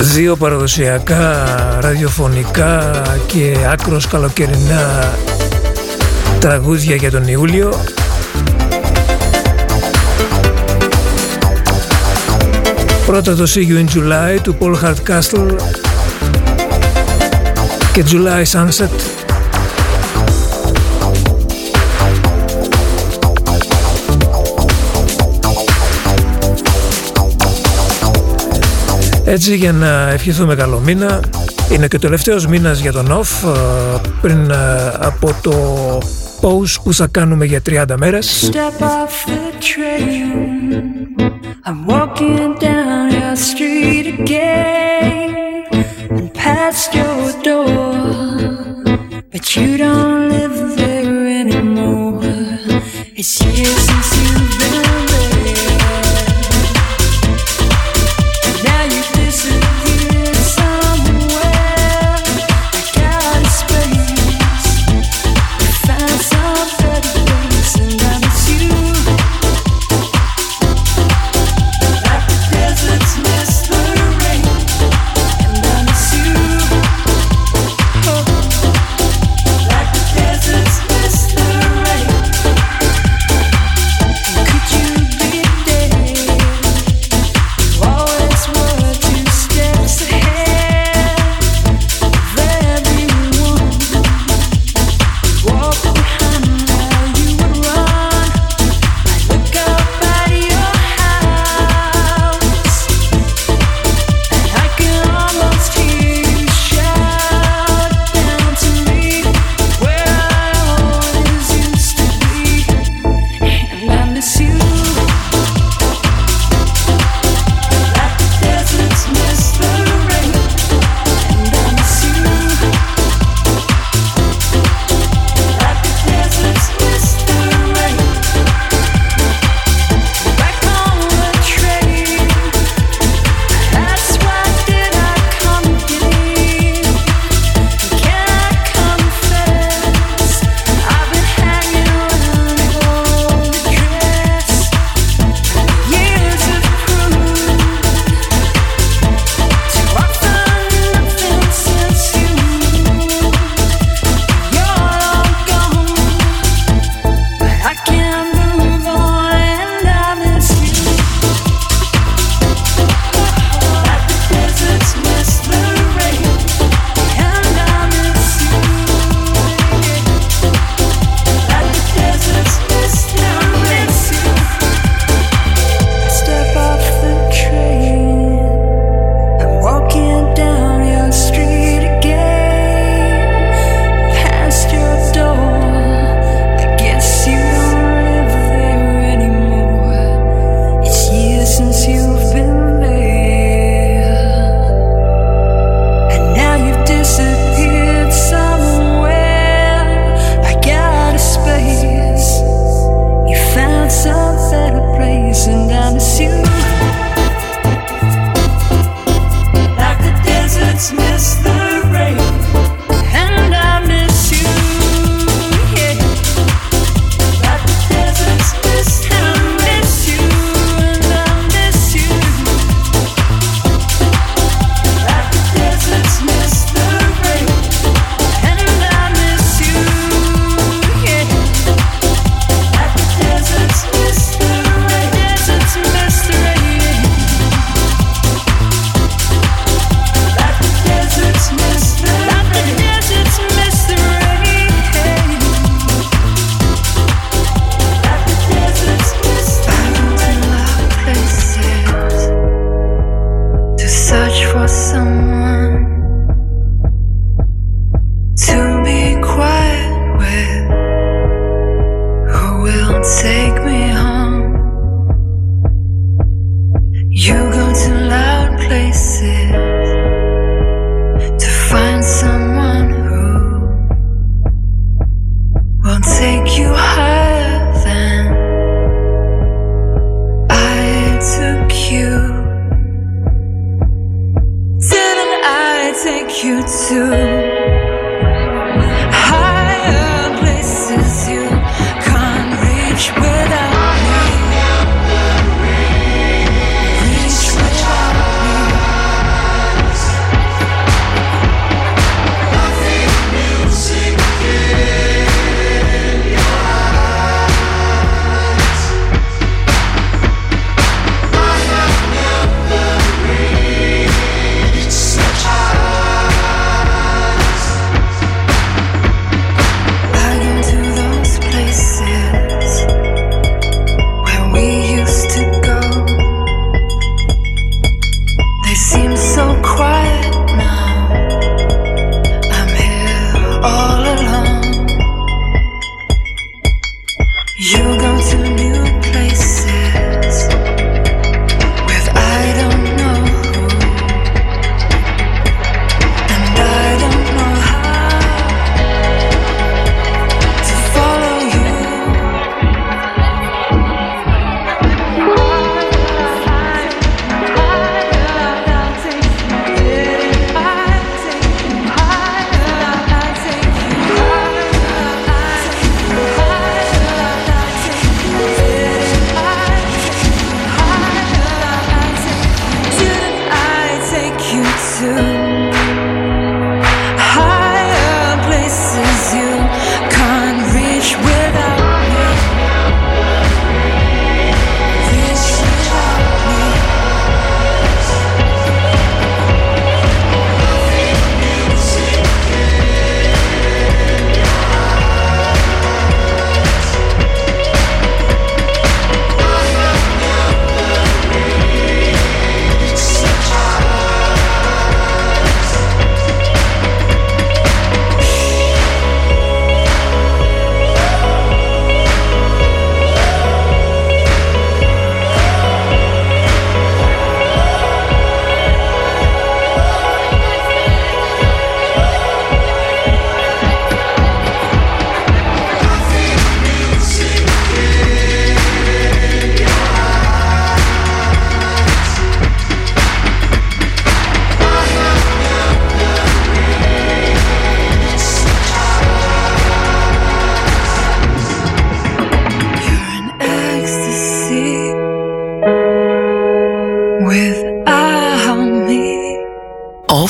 δύο παραδοσιακά, ραδιοφωνικά και άκρος καλοκαιρινά τραγούδια για τον Ιούλιο. Πρώτα το See You in July του Paul Hardcastle και July Sunset. Έτσι, για να ευχηθούμε καλό μήνα. Είναι και ο τελευταίος μήνας για τον off πριν από το pause που θα κάνουμε για 30 μέρες.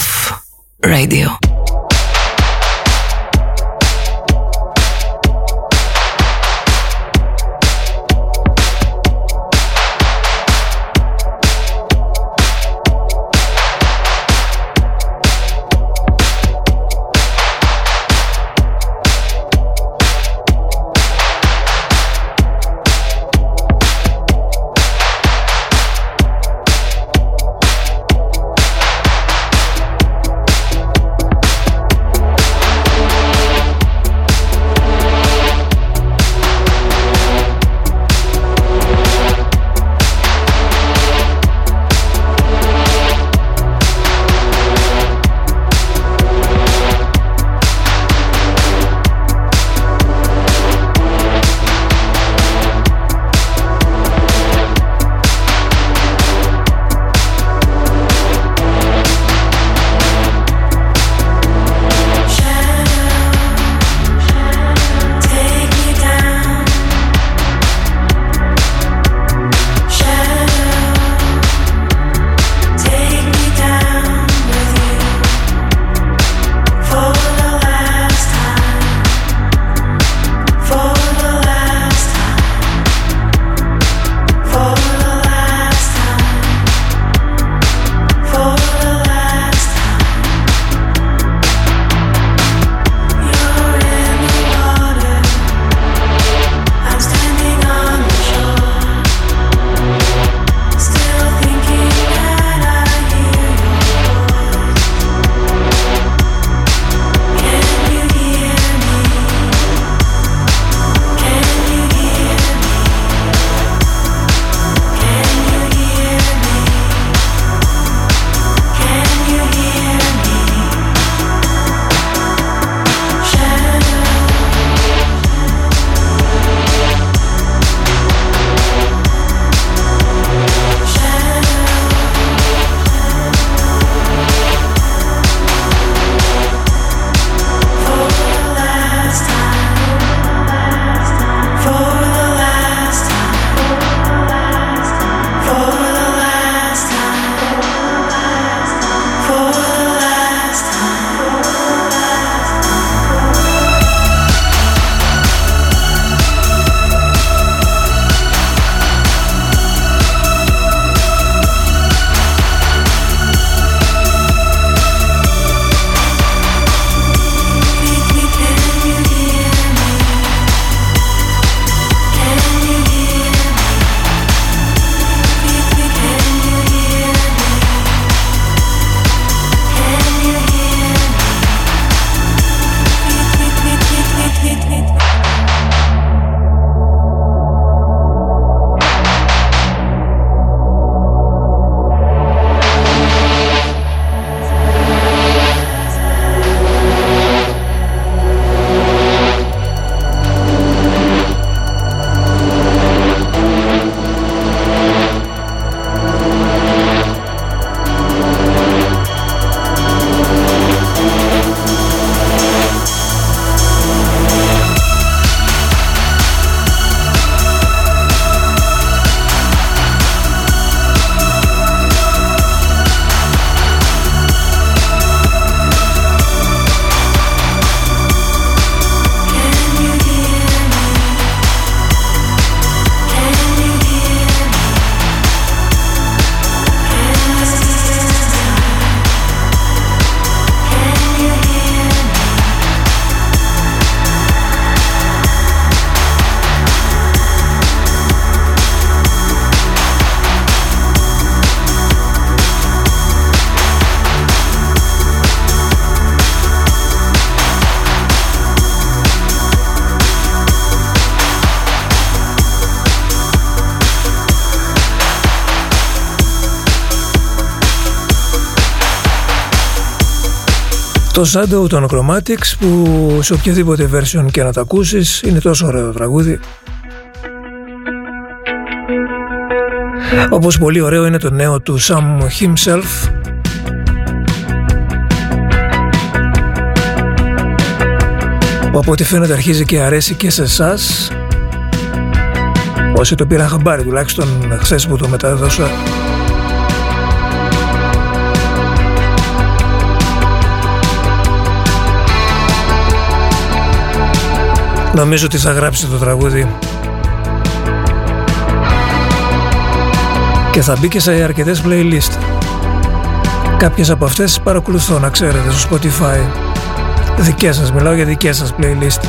Off Radio. Το Shadow των Chromatics, που σε οποιαδήποτε version και να τα ακούσεις είναι τόσο ωραίο τραγούδι. Όπως πολύ ωραίο είναι το νέο του Sam himself. Που από ό,τι φαίνεται αρχίζει και αρέσει και σε εσάς. Όσοι το πήραν χαμπάρι, τουλάχιστον χθες που το μεταδόσα. Νομίζω ότι θα γράψει το τραγούδι και θα μπει και σε αρκετές playlist. Κάποιες από αυτές τις παρακολουθώ, να ξέρετε, στο Spotify. Δικές σας, μιλάω για δικές σας playlist.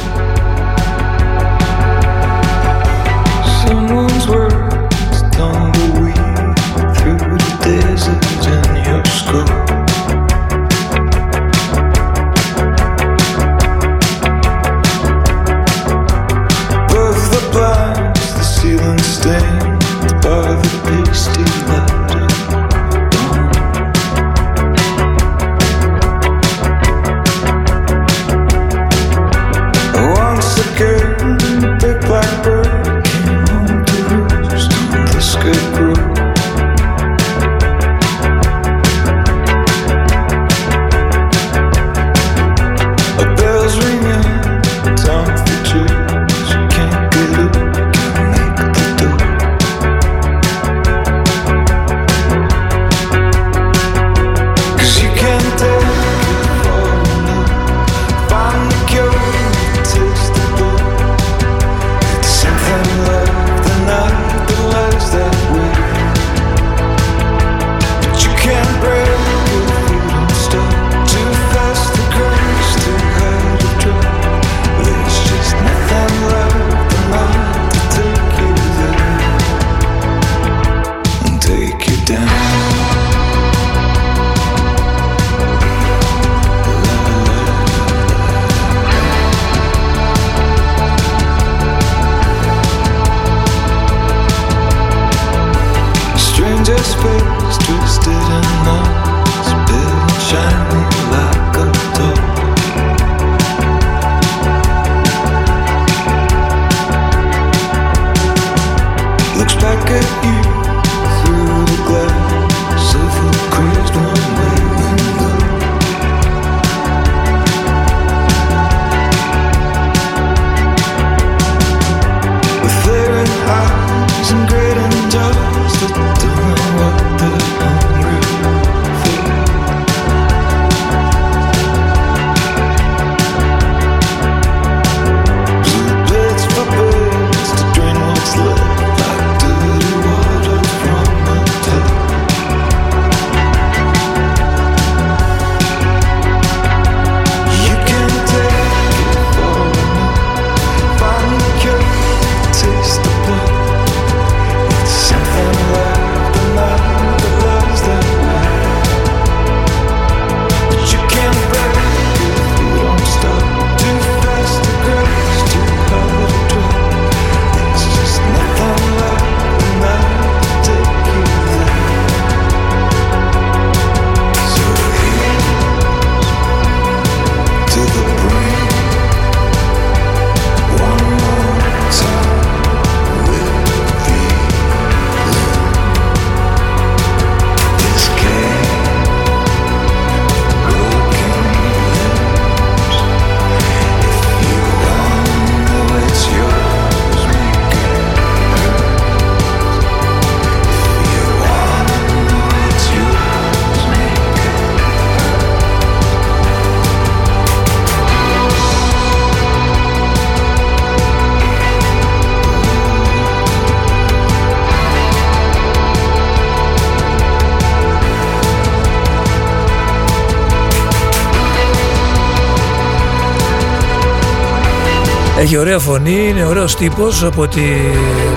Έχει ωραία φωνή, είναι ωραίος τύπος από ό,τι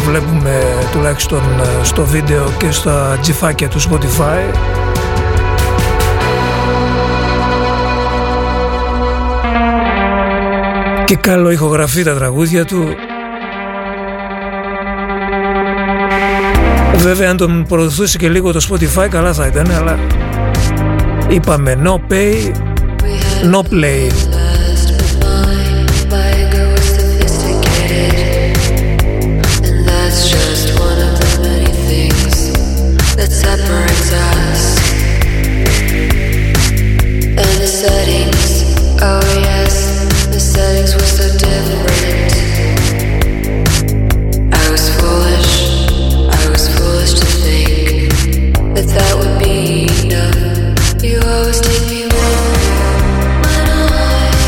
βλέπουμε τουλάχιστον στο βίντεο και στα τζιφάκια του Spotify. Και καλό ηχογραφεί τα τραγούδια του. Βέβαια αν τον προωθούσε και λίγο το Spotify καλά θα ήταν, αλλά είπαμε no pay, no play. That would be enough. You always take me home when I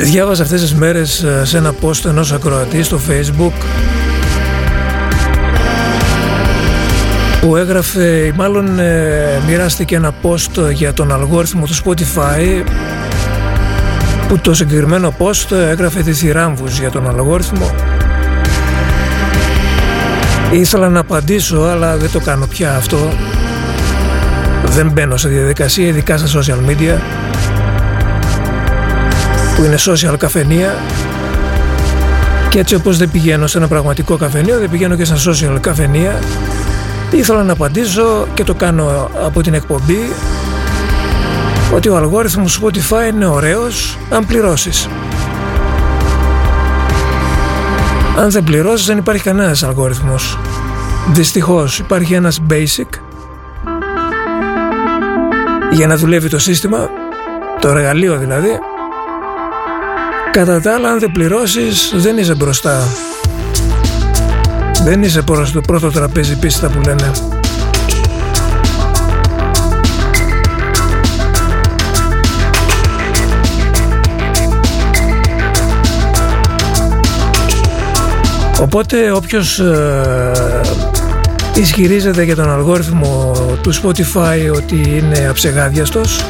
Διάβαζα αυτές τις μέρες σε ένα post ενός ακροατή στο Facebook που έγραφε, μάλλον μοιράστηκε ένα post για τον αλγόριθμο του Spotify, που το συγκεκριμένο post έγραφε τις θυράμβους για τον αλγόριθμο. Ήθελα να απαντήσω, αλλά δεν το κάνω πια αυτό. Δεν μπαίνω σε διαδικασία, ειδικά στα social media, που είναι social καφενεία, και έτσι όπως δεν πηγαίνω σε ένα πραγματικό καφενείο, δεν πηγαίνω και σε social καφενεία. Ήθελα να απαντήσω, και το κάνω από την εκπομπή, ότι ο αλγόριθμος Spotify είναι ωραίος αν πληρώσεις. Αν δεν πληρώσεις, δεν υπάρχει κανένας αλγόριθμος. Δυστυχώς υπάρχει ένας basic για να δουλεύει το σύστημα, το εργαλείο δηλαδή. Κατά τα άλλα, αν δεν πληρώσεις, δεν είσαι μπροστά. Δεν είσαι στο πρώτο τραπέζι πίστα που λένε. Οπότε όποιος ισχυρίζεται για τον αλγόριθμο του Spotify ότι είναι αψεγάδιαστος,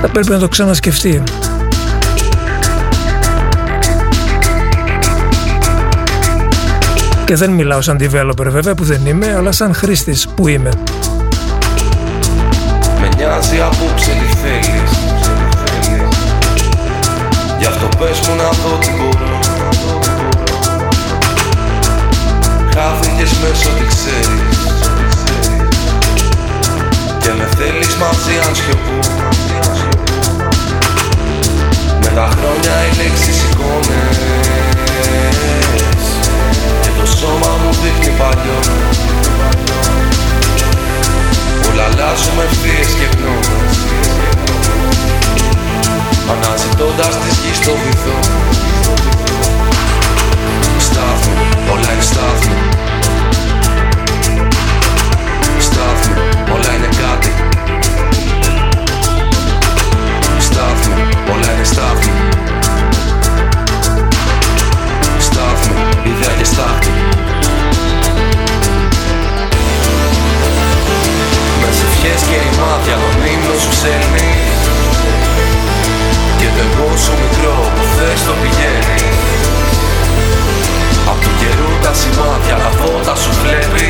θα πρέπει να το ξανασκεφτεί. Και δεν μιλάω σαν developer βέβαια, που δεν είμαι, αλλά σαν χρήστης που είμαι. Με νοιάζει απόψε τι θέλεις, γι' αυτό πες μου να δω τι μπορώ. Χάθηκες μέσω τι ξέρεις, και με θέλεις μαζί αν σκεπού. Με τα χρόνια οι λέξεις εικόνες, το σώμα μου δείχνει παλιό. Όλα αλλάζουμε ευθείες και γνώμες, αναζητώντας τη γη στο βυθό. Στάθμη, όλα είναι στάθμη. Στάθμη, όλα είναι κάτι. Στάθμη, όλα είναι στάθμη. Ιδέα και στάχτη. Με τις ευχές και η μάτια τον ύμνο σου ξένει, και το εγώ σου μικρό που θες το πηγαίνει. Απ' του καιρού τα σημάδια τα φώτα σου βλέπει,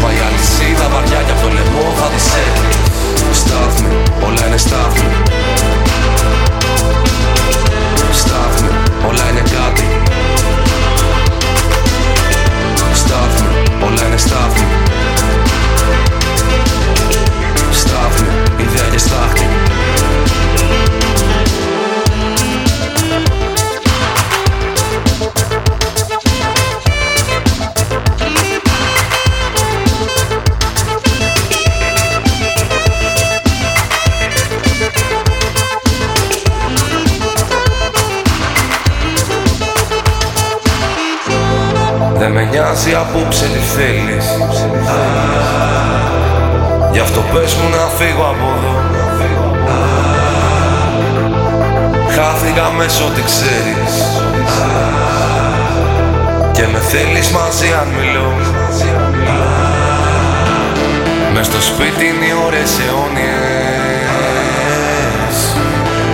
μα η αλυσίδα βαριά κι απ' το λαιμό θα τη σέβει. Στάθμη, όλα είναι στάθμη. Στάθμη, όλα είναι κάτι. Στάθμη, όλα είναι στάθμη. Στάθμη, ιδέα και στάχτη. Δεν με νοιάζει απόψε τι θέλεις, γι' αυτό πες μου να φύγω από εδώ. Χάθηκα μέσω τι ξέρεις, και με θέλεις μαζί αν μιλώ. Μες στο σπίτι είναι οι ώρες αιώνιες,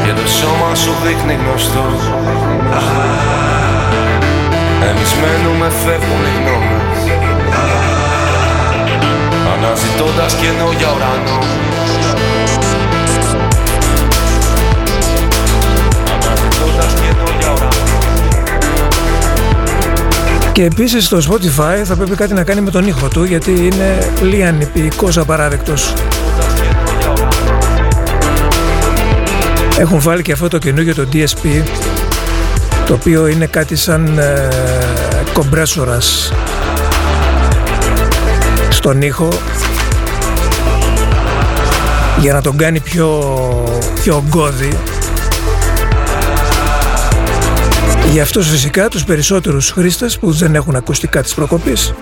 και το σώμα σου δείχνει γνωστό. Εμείς μένουμε, φεύγουν οι γνώμες, αναζητώντας κενό για ουρανό. Και επίσης στο Spotify θα πρέπει κάτι να κάνει με τον ήχο του, γιατί είναι λιανιπηικός απαράδεκτος. Έχουν βάλει και αυτό το καινούργιο το DSP, το οποίο είναι κάτι σαν κομπρέσορας στον ήχο, για να τον κάνει πιο ογκώδη. Για αυτούς φυσικά τους περισσότερους χρήστες που δεν έχουν ακουστικά της προκοπής,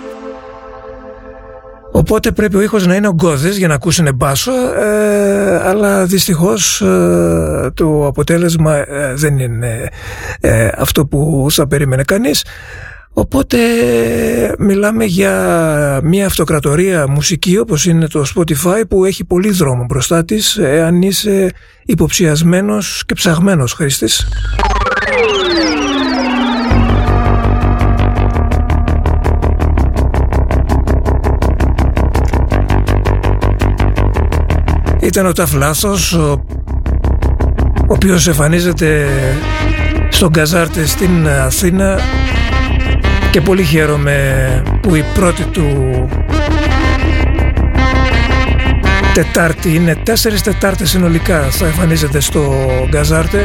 Οπότε πρέπει ο ήχος να είναι ογκώδης για να ακούσουν μπάσο, αλλά δυστυχώς το αποτέλεσμα δεν είναι αυτό που θα περίμενε κανείς. Οπότε μιλάμε για μια αυτοκρατορία μουσική όπως είναι το Spotify, που έχει πολύ δρόμο μπροστά της εάν είσαι υποψιασμένος και ψαγμένος χρήστης. Ήταν ο Ταφλάθος, ο οποίος εμφανίζεται στον Καζάρτε στην Αθήνα, και πολύ χαίρομαι που η πρώτη του Τετάρτη, είναι 4 Τετάρτες συνολικά θα εμφανίζεται στο Καζάρτε.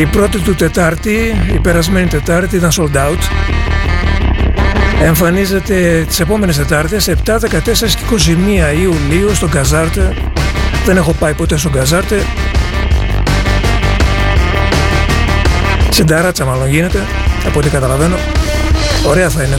Η πρώτη του Τετάρτη, η περασμένη Τετάρτη, ήταν sold out. Εμφανίζεται τις επόμενες Τετάρτες, 7, 14 και 21 Ιουλίου στο Καζάρτε. Δεν έχω πάει ποτέ στον Καζάρτε. Στην ταράτσα μάλλον γίνεται, από ό,τι καταλαβαίνω. Ωραία θα είναι.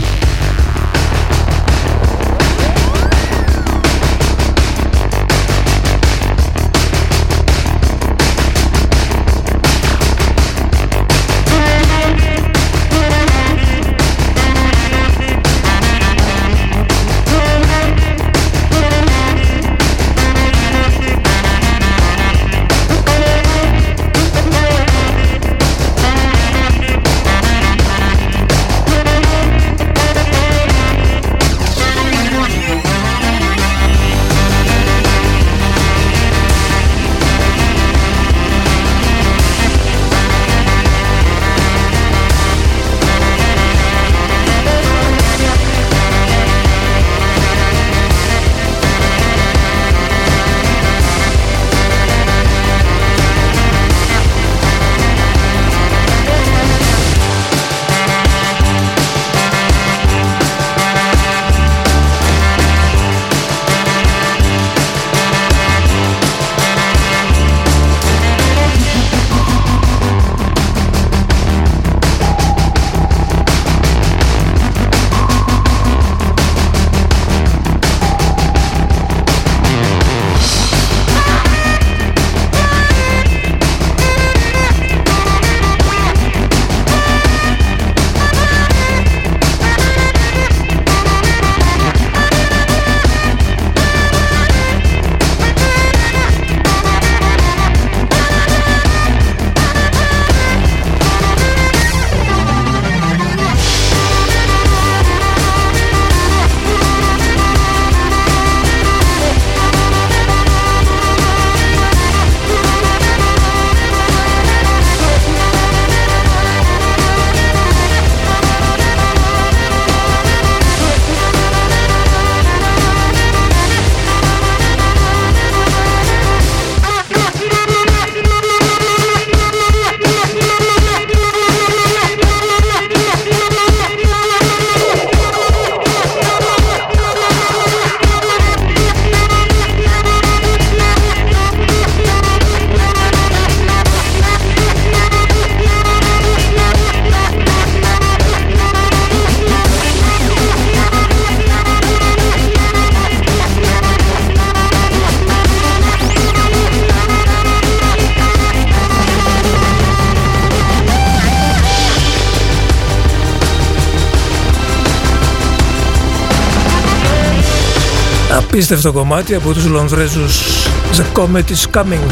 Απίστευτο κομμάτι από τους Λονδρέζους, The Comet is Coming.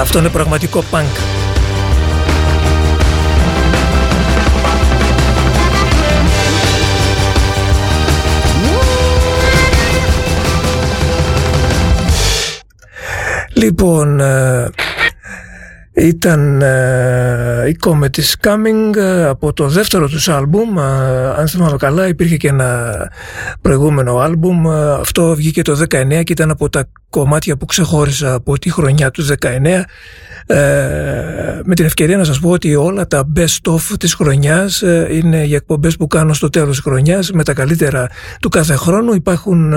Αυτό είναι πραγματικό punk. Λοιπόν, ήταν η Comet is Coming από το δεύτερο τους άλμπουμ. Αν θυμάμαι καλά, υπήρχε και ένα προηγούμενο άλμπουμ. Αυτό βγήκε το 19 και ήταν από τα κομμάτια που ξεχώρισα από τη χρονιά του 19. Με την ευκαιρία να σας πω ότι όλα τα best of της χρονιάς είναι οι εκπομπές που κάνω στο τέλος της χρονιάς με τα καλύτερα του κάθε χρόνου. Υπάρχουν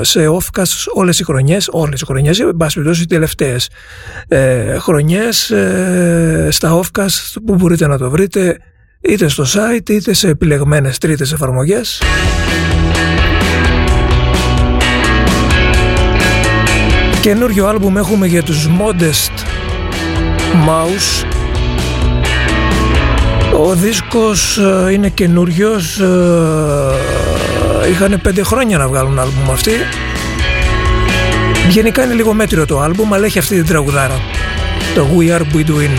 σε offcast όλες οι χρονιές, εν πάση περιπτώσει οι τελευταίες χρονιές, στα offcast που μπορείτε να το βρείτε είτε στο site είτε σε επιλεγμένες τρίτες εφαρμογές. Καινούριο άλμπουμ έχουμε για τους Modest Mouse. Ο δίσκος είναι καινούριος, είχανε 5 χρόνια να βγάλουν άλμπουμ αυτοί. Γενικά είναι λίγο μέτριο το άλμπουμ, αλλά έχει αυτή την τραγουδάρα, το We Are We Doing.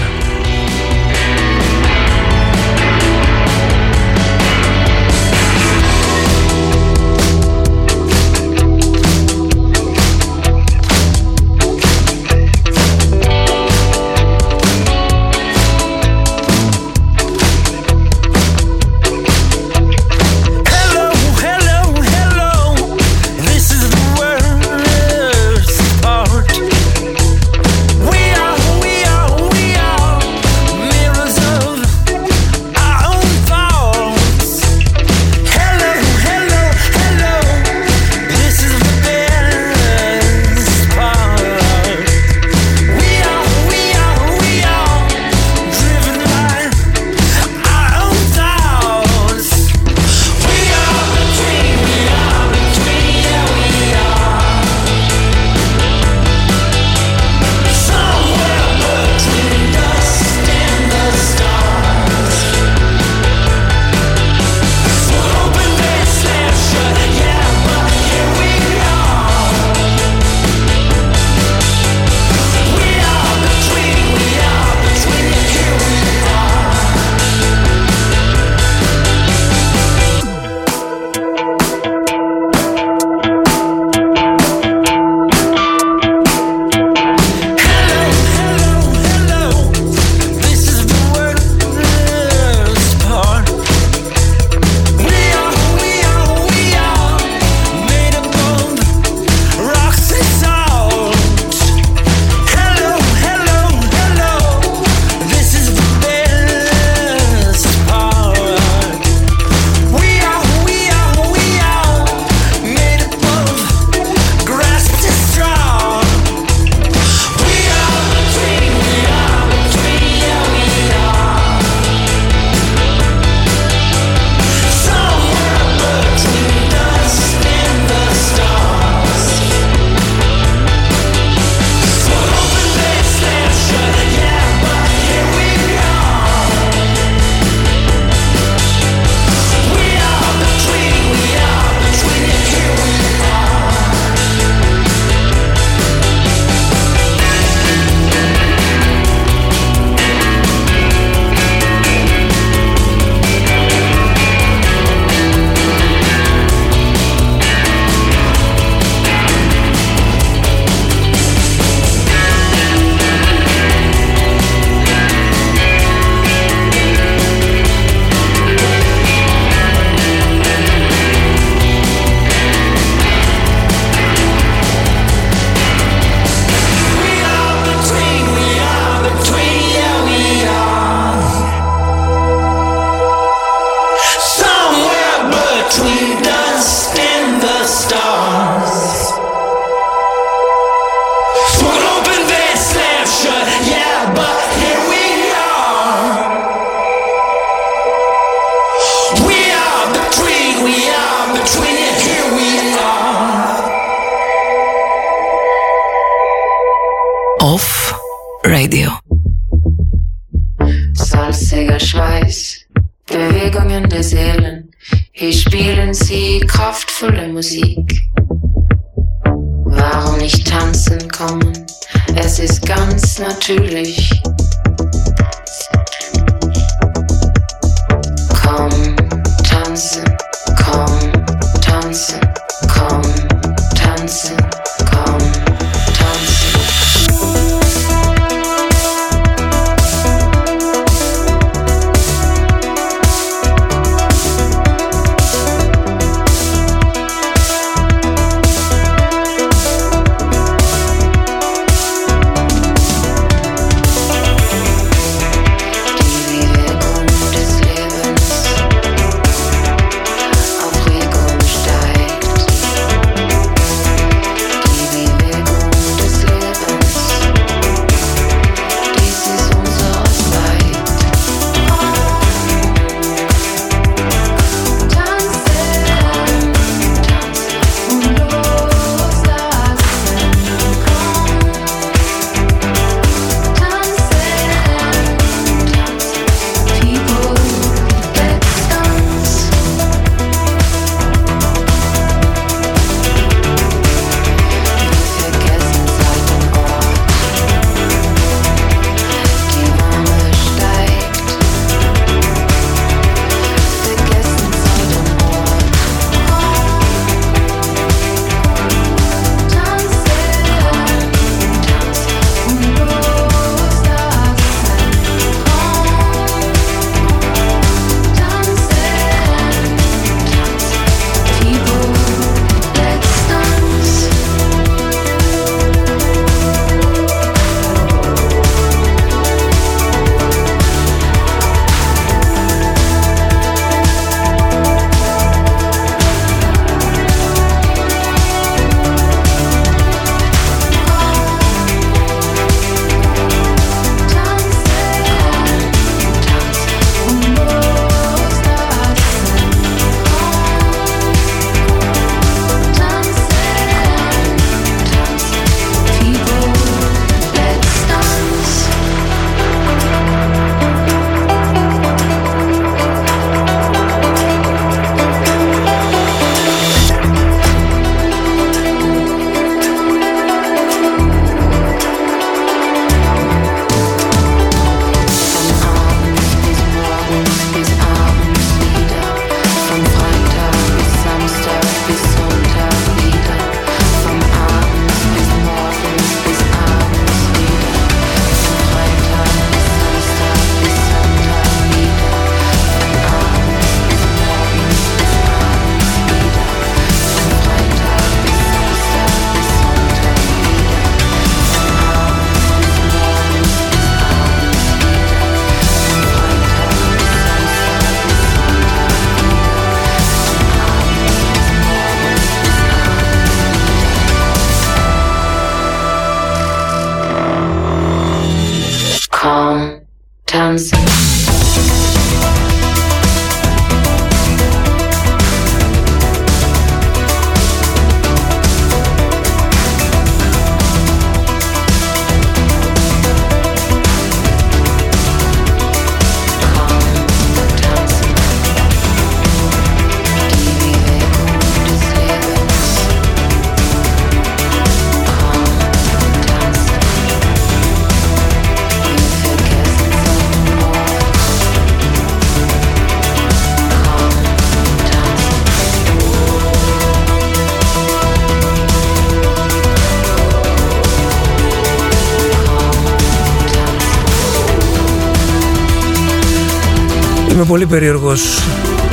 Είμαι πολύ περίεργος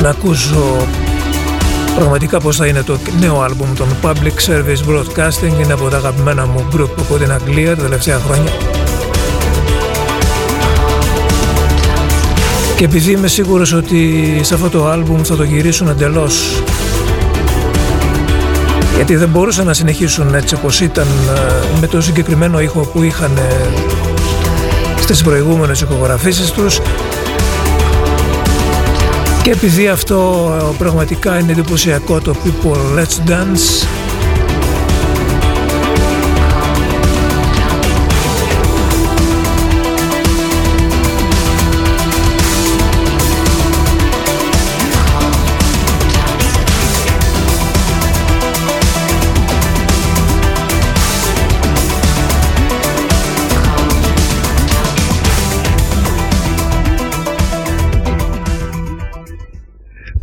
να ακούσω πραγματικά πώς θα είναι το νέο άλμπουμ των Public Service Broadcasting. Είναι από τα αγαπημένα μου group από την Αγγλία τα τελευταία χρόνια. Και επειδή είμαι σίγουρος ότι σε αυτό το άλμπουμ θα το γυρίσουν εντελώς, γιατί δεν μπορούσαν να συνεχίσουν έτσι όπως ήταν με το συγκεκριμένο ήχο που είχαν στις προηγούμενες ηχογραφήσεις τους, και επειδή αυτό πραγματικά είναι εντυπωσιακό, το People Let's Dance,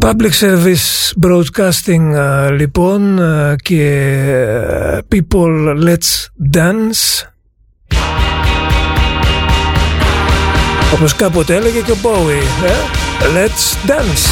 Public Service Broadcasting λοιπόν, και People Let's Dance, όπως κάποτε έλεγε και ο Bowie, Let's Dance.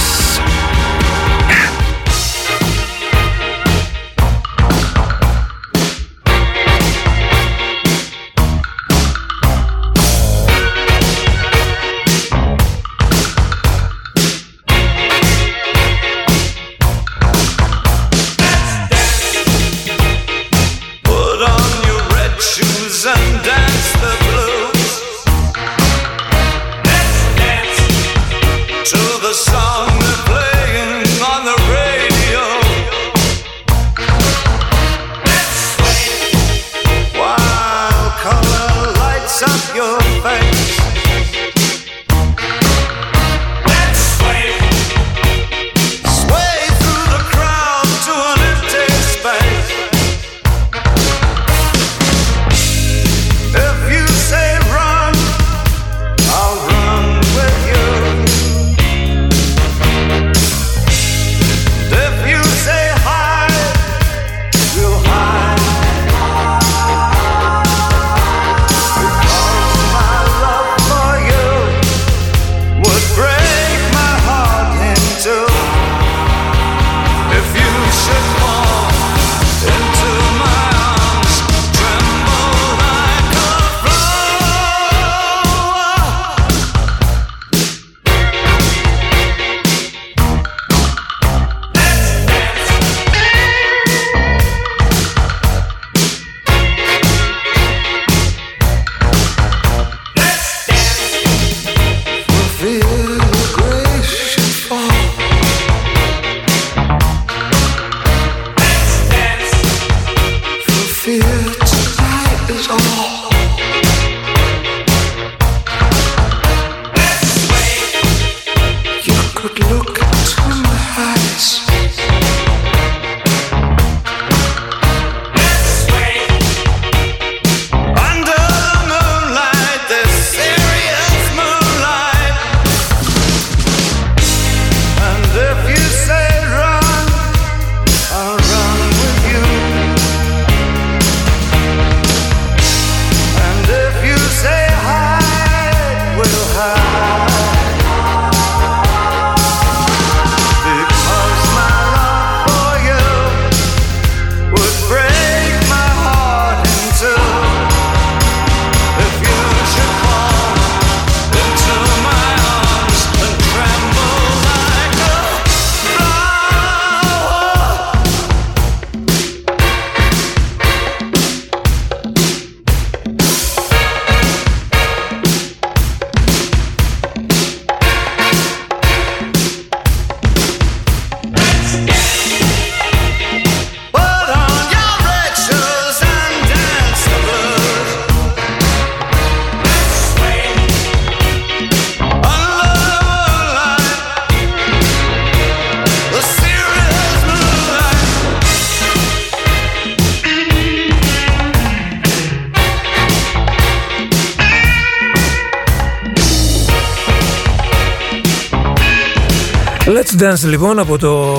Let's Dance λοιπόν, από το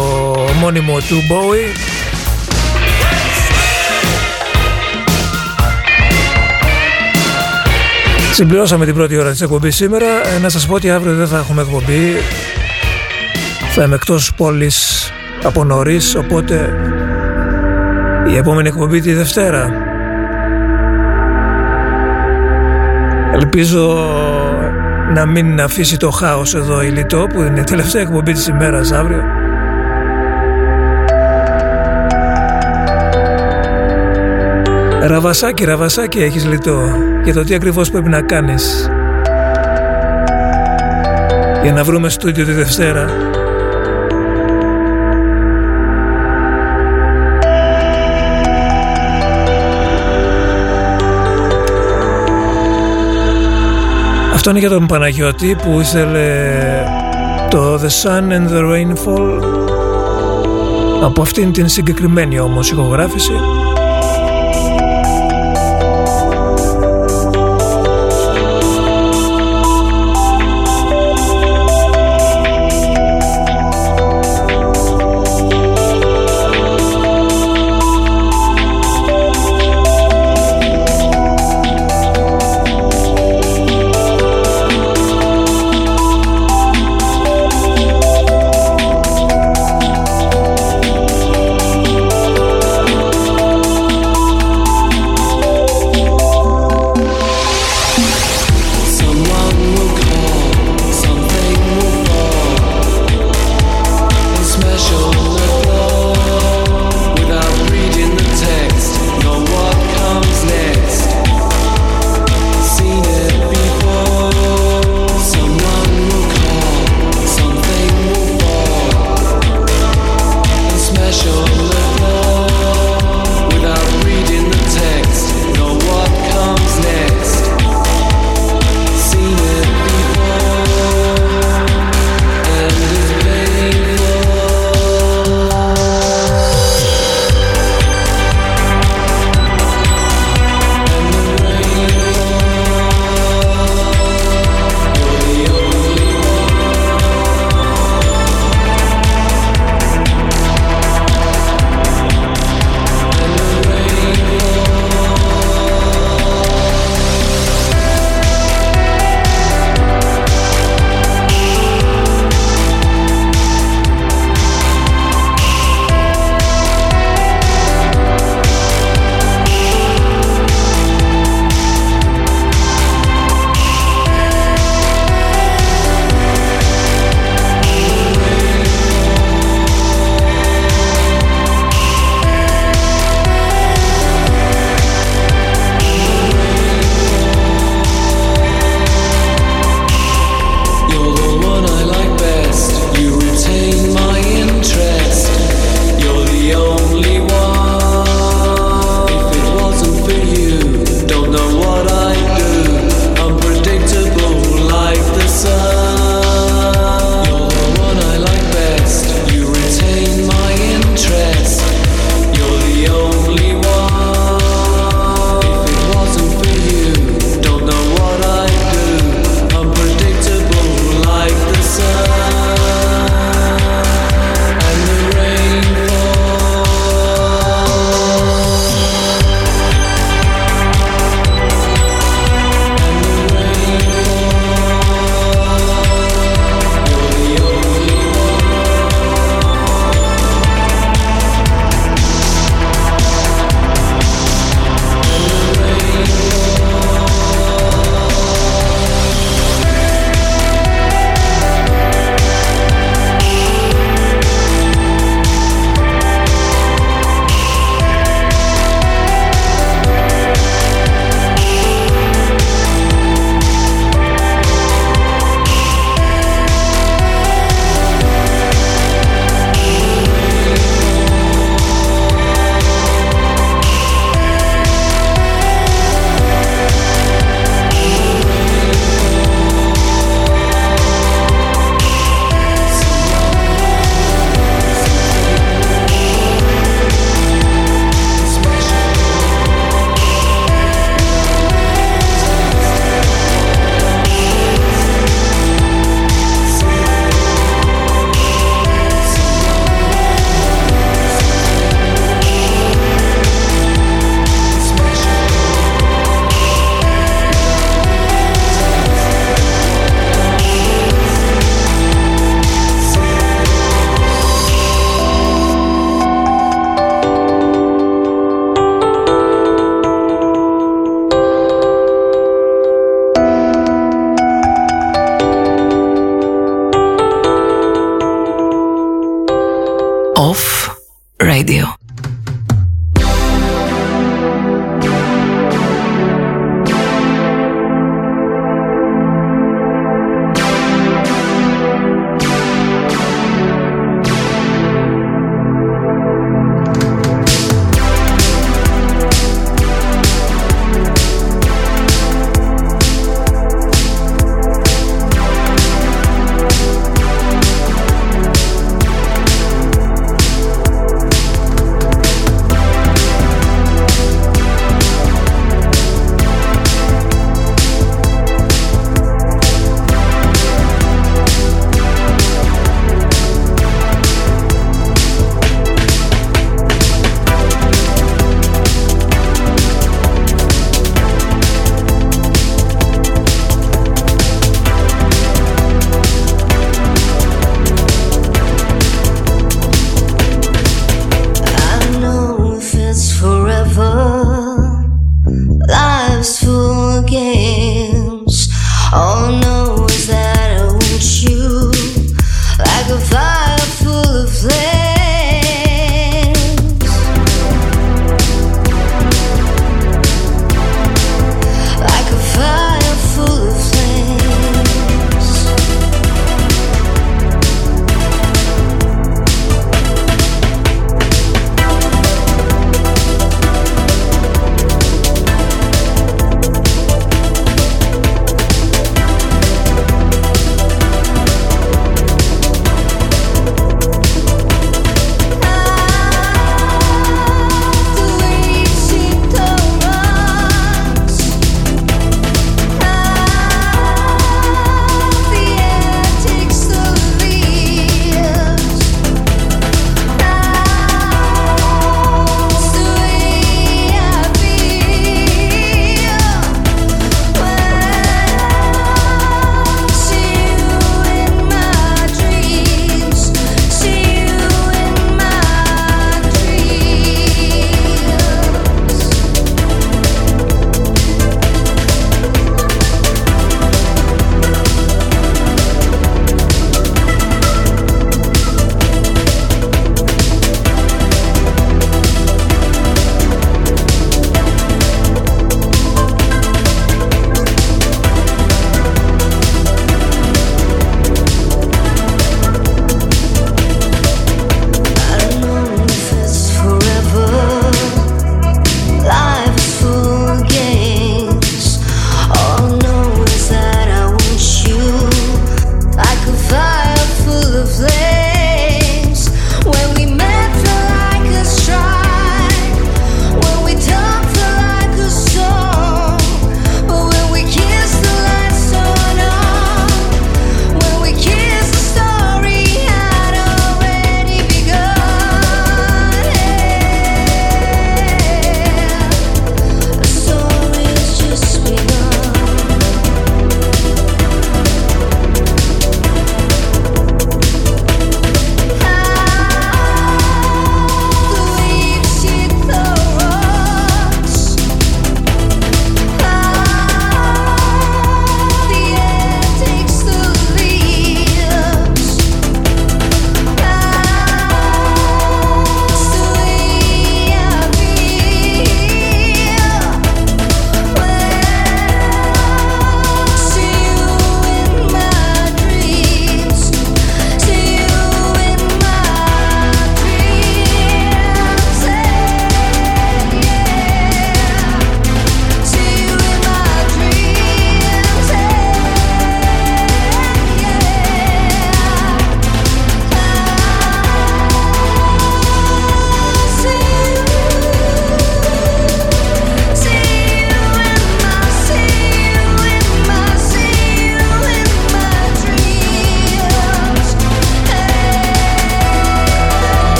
μόνιμο του Bowie. Συμπληρώσαμε την πρώτη ώρα της εκπομπής σήμερα. Να σας πω ότι αύριο δεν θα έχουμε εκπομπή. Θα είμαι εκτός πόλης από νωρίς, οπότε η επόμενη εκπομπή τη Δευτέρα. Ελπίζω να μην αφήσει το χάος εδώ η Λιτό, που είναι η τελευταία εκπομπή της ημέρας αύριο. Ραβασάκι, Ραβασάκι έχεις Λιτό, για το τι ακριβώς πρέπει να κάνεις για να βρούμε στούντιο τη Δευτέρα. Αυτό είναι για τον Παναγιώτη που ήθελε το The Sun and the Rainfall από αυτήν την συγκεκριμένη όμως ηχογράφηση.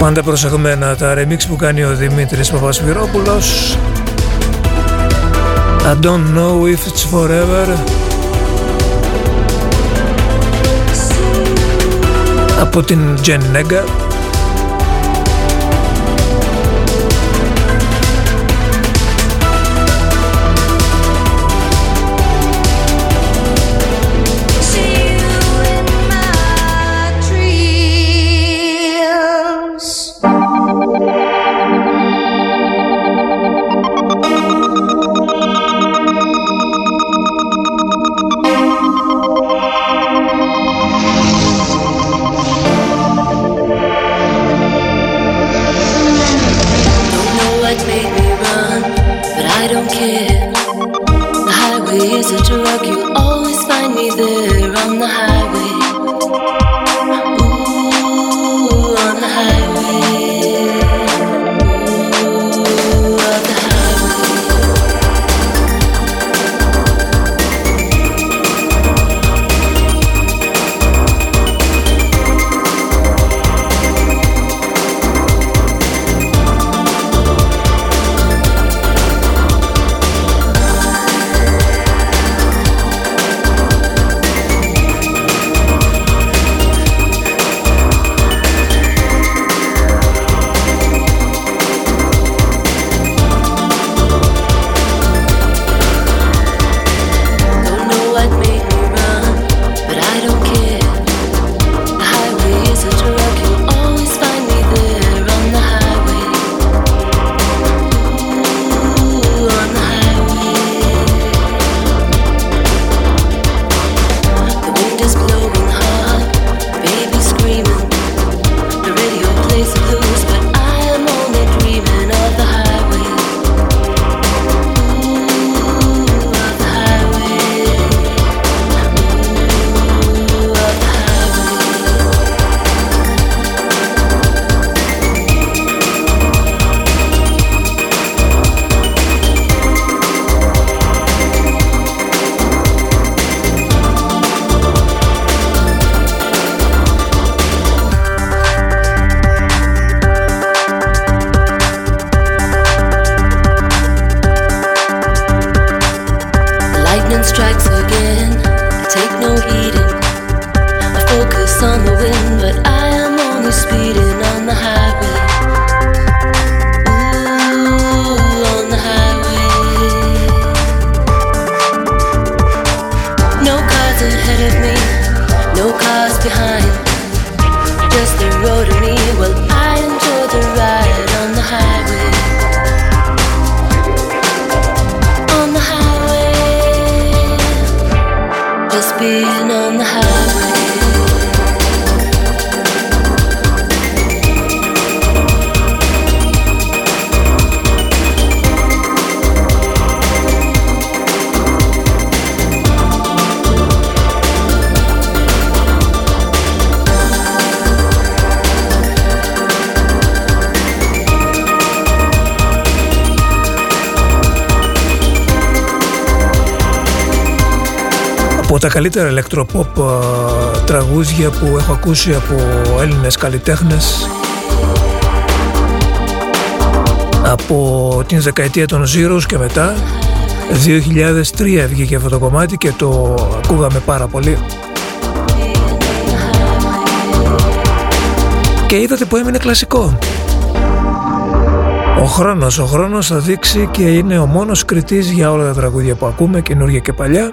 Πάντα προσεχμένα τα remix που κάνει ο Δημήτρης Παπασπυρόπουλος. I don't know if it's forever. Από την Gen Nega. Τα καλύτερα ηλεκτροποπ τραγούδια που έχω ακούσει από Έλληνες καλλιτέχνες από την δεκαετία των Zeros και μετά. 2003 βγήκε αυτό το κομμάτι και το ακούγαμε πάρα πολύ. Και είδατε που έμεινε κλασικό. Ο χρόνος θα δείξει και είναι ο μόνος κριτής για όλα τα τραγούδια που ακούμε, καινούργια και παλιά.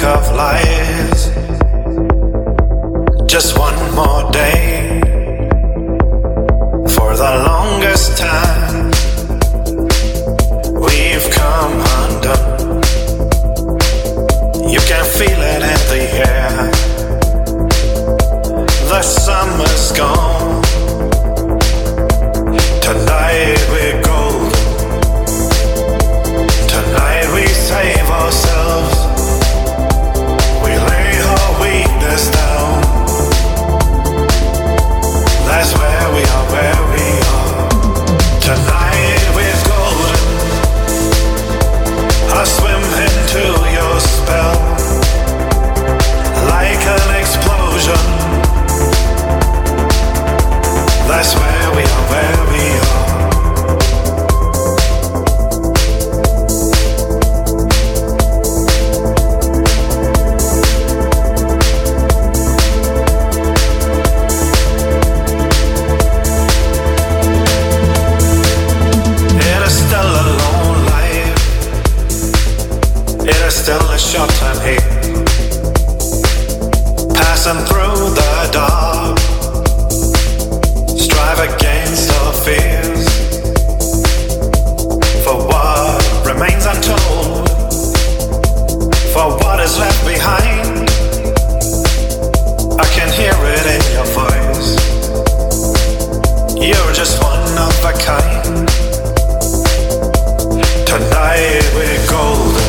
bank of lies. Just one more day. For the longest time we've come undone. You can feel it in the air. The summer's gone. Tonight we're golden. Tonight we save ourselves. We lay our weakness down. That's where we are, where we are. Tonight we're golden. I swim into your spell like an explosion. That's where we are, where we are. Still a short time here, passing through the dark. Strive against our fears, for what remains untold, for what is left behind. I can hear it in your voice. You're just one of a kind. Tonight we're golden.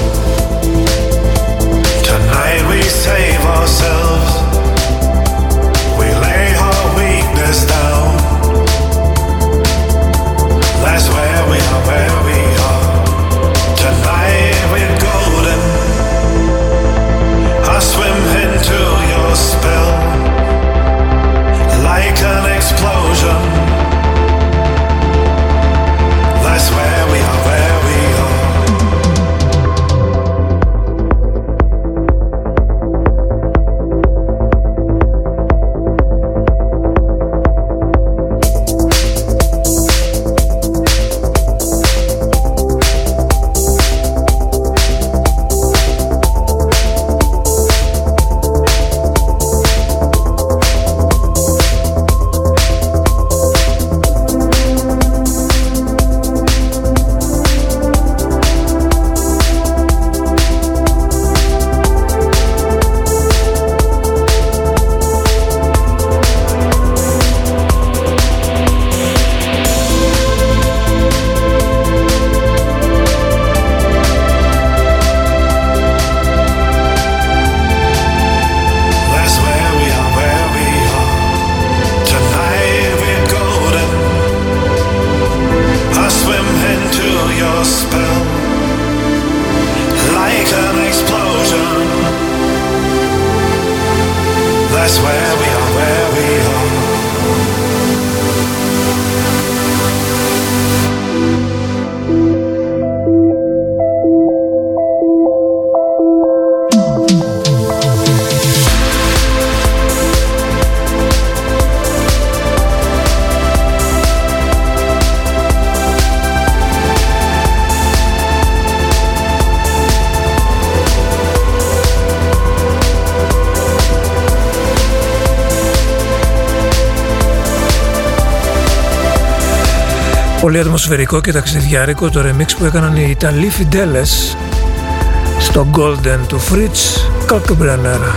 Tonight we save ourselves. We lay our weakness down. That's where we are, where we are. Tonight we're golden. I swim into your spell like an explosion. That's where we are, where we are. Πολύ ατμοσφαιρικό και ταξιδιάρικο το remix που έκαναν οι Ιταλοί Fidelès στο Golden του Fritz Kalkbrenner.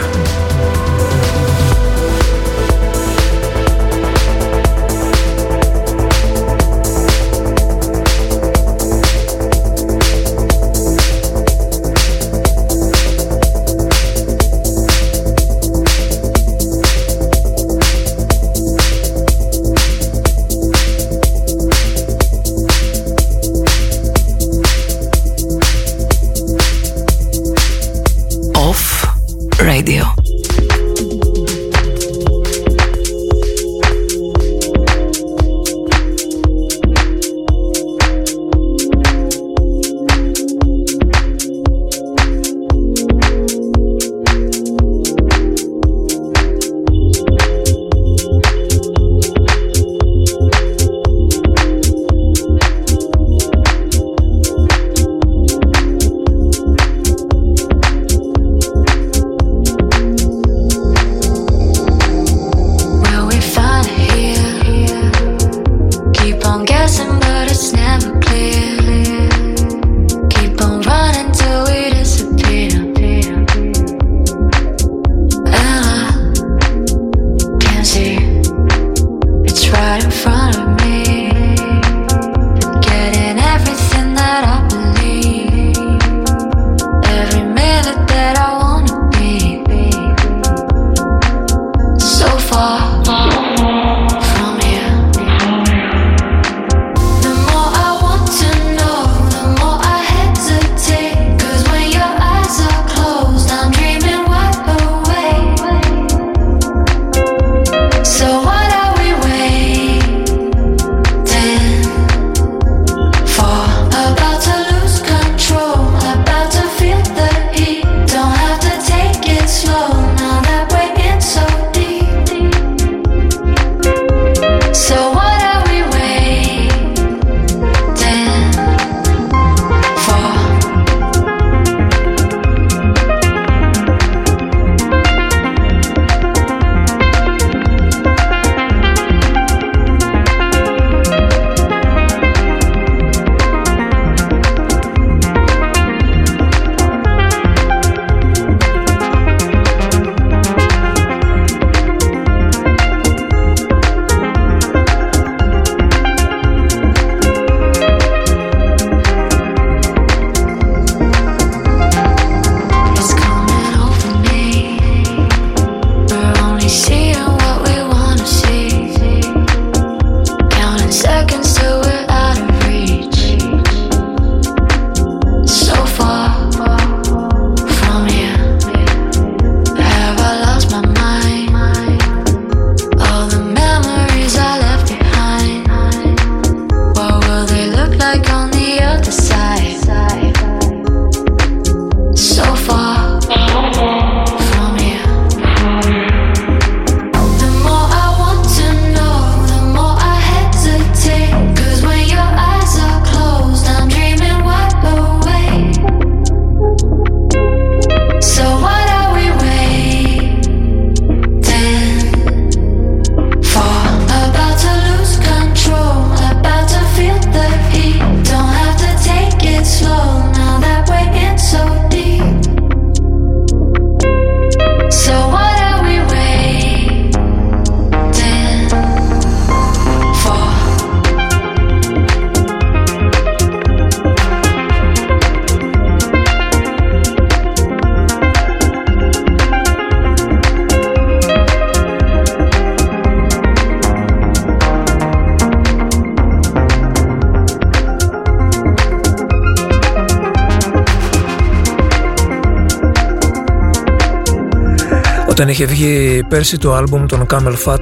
όταν είχε βγει πέρσι το άλμπουμ των Camel Fat.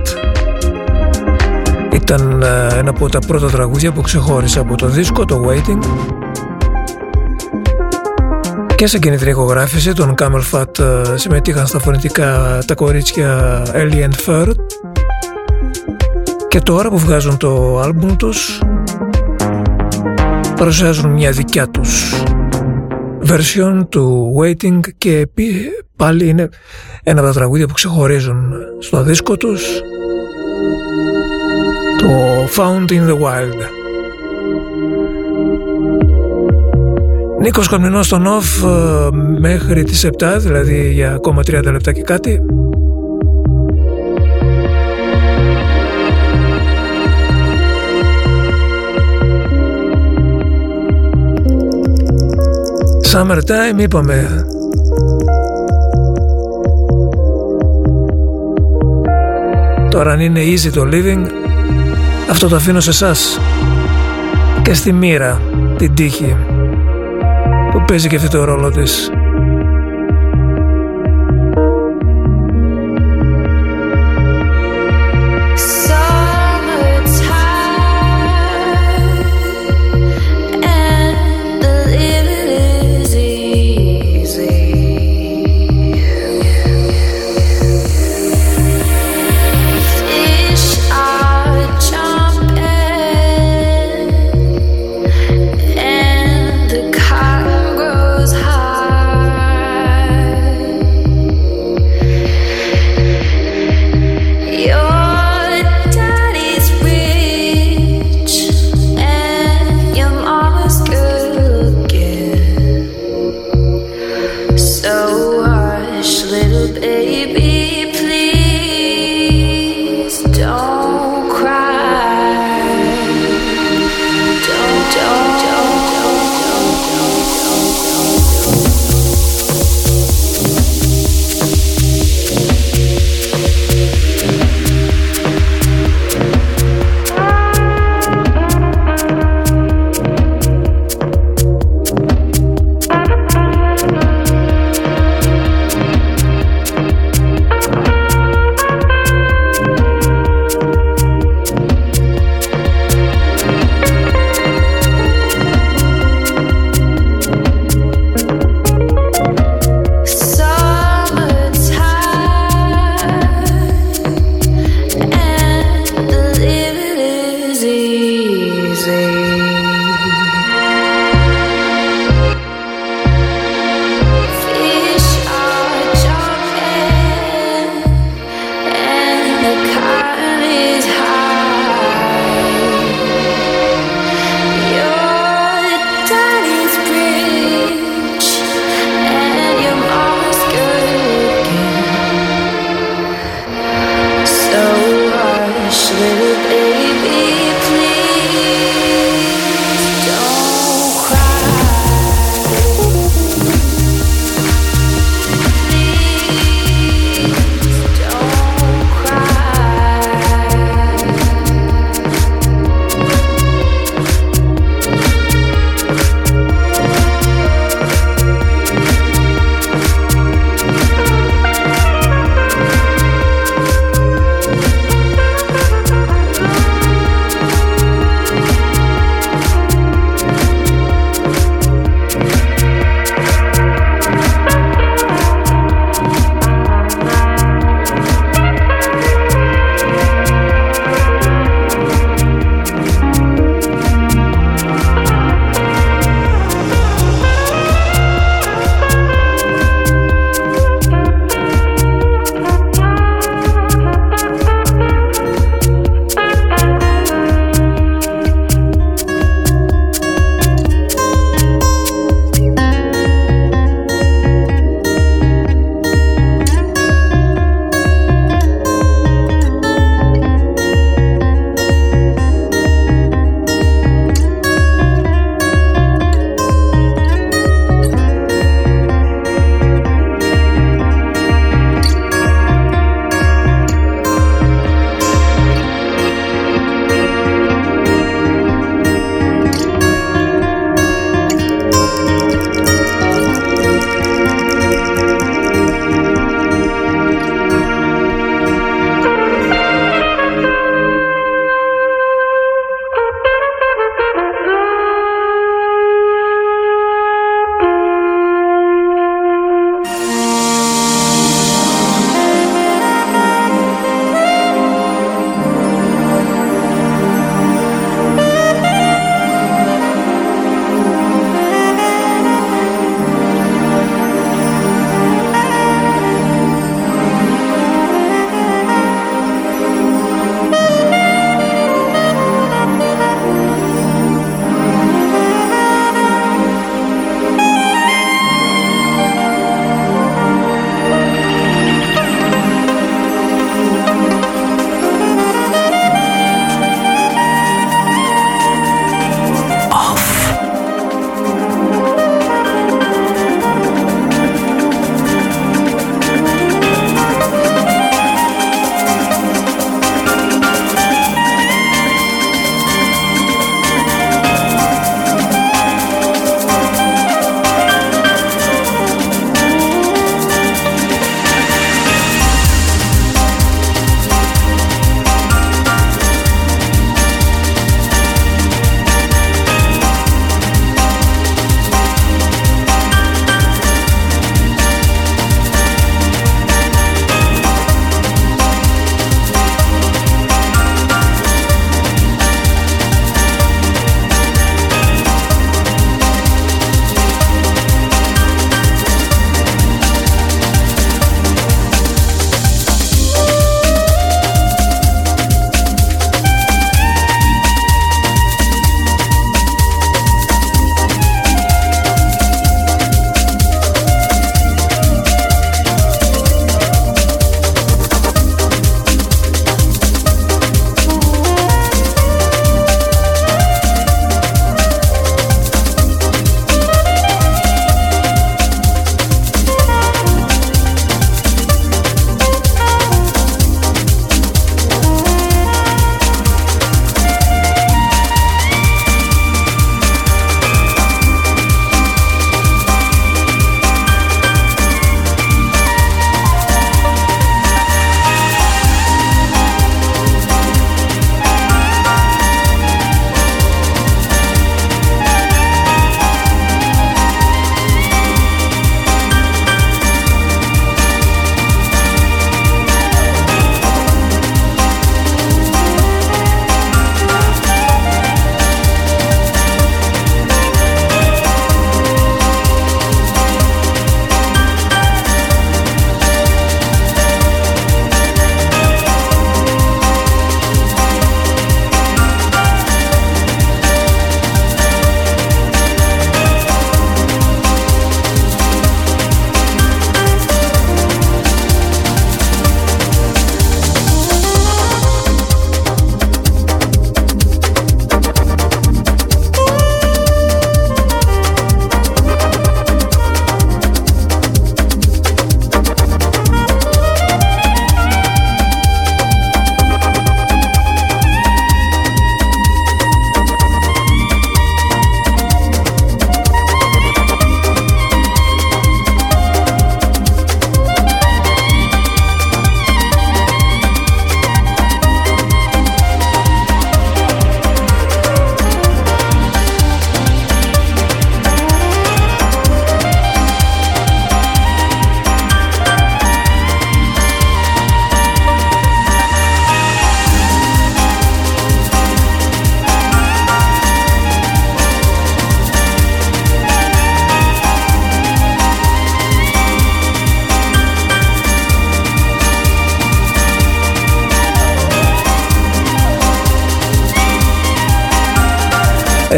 Ήταν ένα από τα πρώτα τραγούδια που ξεχώρισε από το δίσκο, το Waiting. Και σε εκείνη την ηχογράφηση των Camel Fat συμμετείχαν στα φωνητικά τα κορίτσια Early and Third. Και τώρα που βγάζουν το άλμπουμ τους, παρουσιάζουν μια δικιά τους version του Waiting και πάλι είναι ένα από τα τραγούδια που ξεχωρίζουν στο δίσκο τους, το Found in the Wild. Νίκος Κομνηνός στο Νοφ μέχρι τις 7, δηλαδή για ακόμα 30 λεπτά και κάτι. Summertime είπαμε. Τώρα αν είναι easy το living, αυτό το αφήνω σε εσάς και στη μοίρα, την τύχη που παίζει και αυτή το ρόλο της.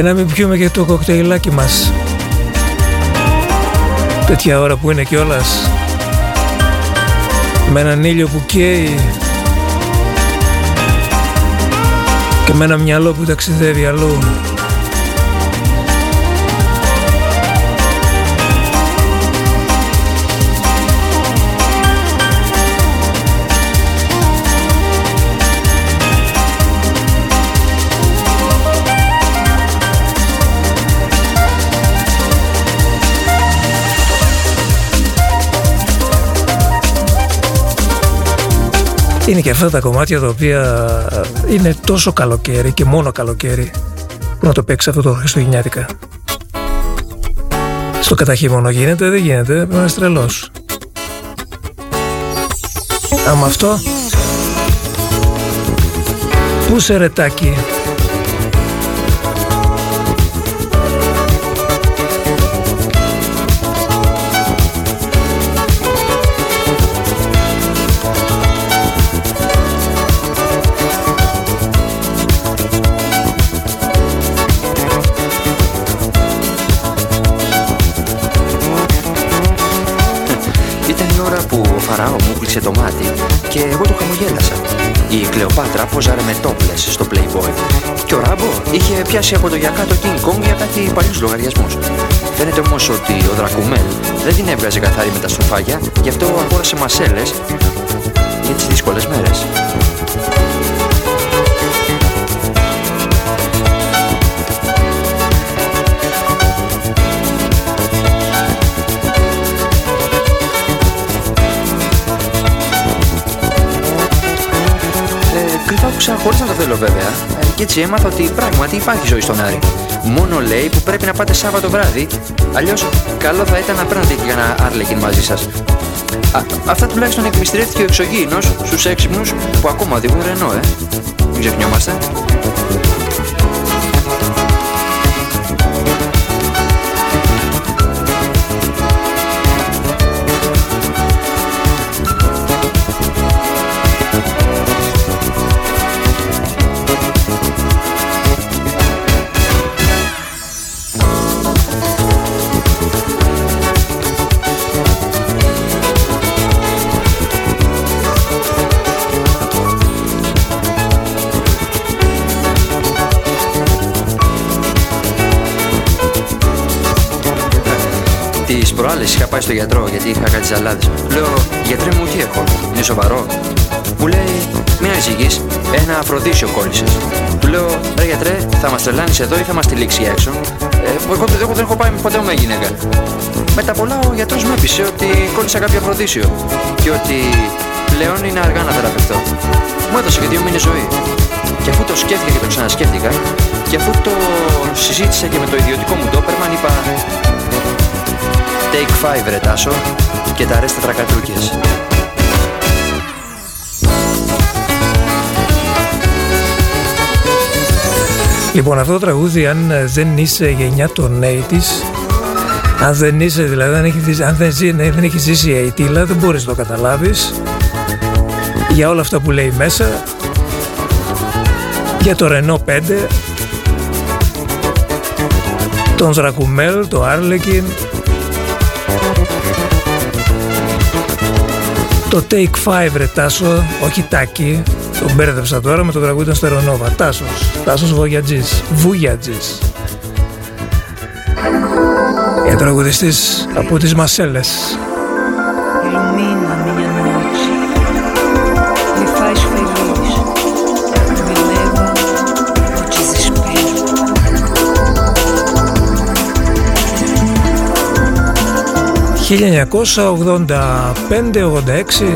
να μην πιούμε και το κοκτέιλάκι μας τέτοια ώρα που είναι κιόλας, με έναν ήλιο που καίει και με ένα μυαλό που ταξιδεύει αλλού. Είναι και αυτά τα κομμάτια τα οποία είναι τόσο καλοκαίρι και μόνο καλοκαίρι που να το παίξει αυτό το χριστουγεννιάτικα. Στο καταχείμωνο γίνεται, δεν γίνεται, πρέπει να είναι τρελός. Άμα αυτό, πού σε ρετάκι. Σε το μάτι και εγώ του χαμογέλασα. Η Κλεοπάτρα πόζαρε με τόπλες στο Playboy και ο Ράμπο είχε πιάσει από το γιακά το King Kong για κάτι παλιούς λογαριασμούς. Φαίνεται όμως ότι ο Δρακουμέλ δεν την έβγαζε καθαρή με τα στοφάγια, γι' αυτό αγόρασε μασέλες για τις δύσκολες μέρες. Το άκουσα χωρίς να το θέλω βέβαια, και έτσι έμαθα ότι πράγματι υπάρχει ζωή στον Άρη. Μόνο λέει που πρέπει να πάτε Σάββατο βράδυ, αλλιώς καλό θα ήταν να παίρνετε και κανένα Άρλεκιν μαζί σας. Αυτά τουλάχιστον εκμυστηρεύτηκε ο εξωγήινος στους έξυπνους που ακόμα οδηγούν Ρενό, Μην ξεχνιόμαστε. Προάλλες είχα πάει στο γιατρό γιατί είχα κάτι ζαλάδες. Λέω, γιατρέ μου, τι έχω, είναι σοβαρό? Μου λέει, μην ανησυχείς, ένα αφροδίσιο κόλλησες. Του λέω, ρε γιατρέ, θα μας τρελάνεις εδώ ή θα μας τυλίξει έξω? Εγώ δεν έχω πάει ποτέ με γυναίκα. Μετά πολλά ο γιατρός με έπεισε ότι κόλλησα κάποιο αφροδίσιο και ότι πλέον είναι αργά να θεραπευτώ. Μου έδωσε και 2 μήνες ζωή. Και αφού το σκέφτηκα και το ξανασκέφτηκα και αφού το συζήτησα και με το ιδιωτικό μου ντόπερμαν, είπα, Take 5 ρε Τάσο και τα αρέστα τρακατρούκες. Λοιπόν, αυτό το τραγούδι, αν δεν είσαι γενιά των 80's, αν δεν είσαι δηλαδή, αν δεν έχεις ζήσει η αιτήλα, δεν μπορείς να το καταλάβεις για όλα αυτά που λέει μέσα, για το Renault 5, τον Δρακουμέλ, το Άρλεκιν, το Take 5 ρε Τάσο, όχι Τάκη, τον μπέρδεψα τώρα με το τραγούδι των Στερονόβα. Τάσος Βούγιατζης. Για τραγουδιστής από τις Μασέλες.1985-86,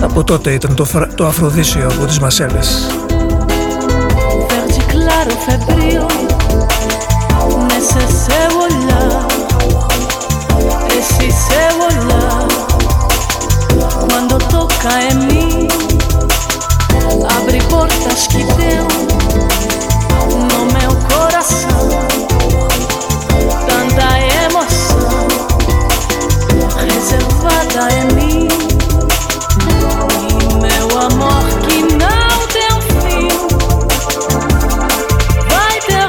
από τότε ήταν το Αφροδίσιο από τις Μασέλες. Reservada em mim, e meu amor que não tem fim, vai ter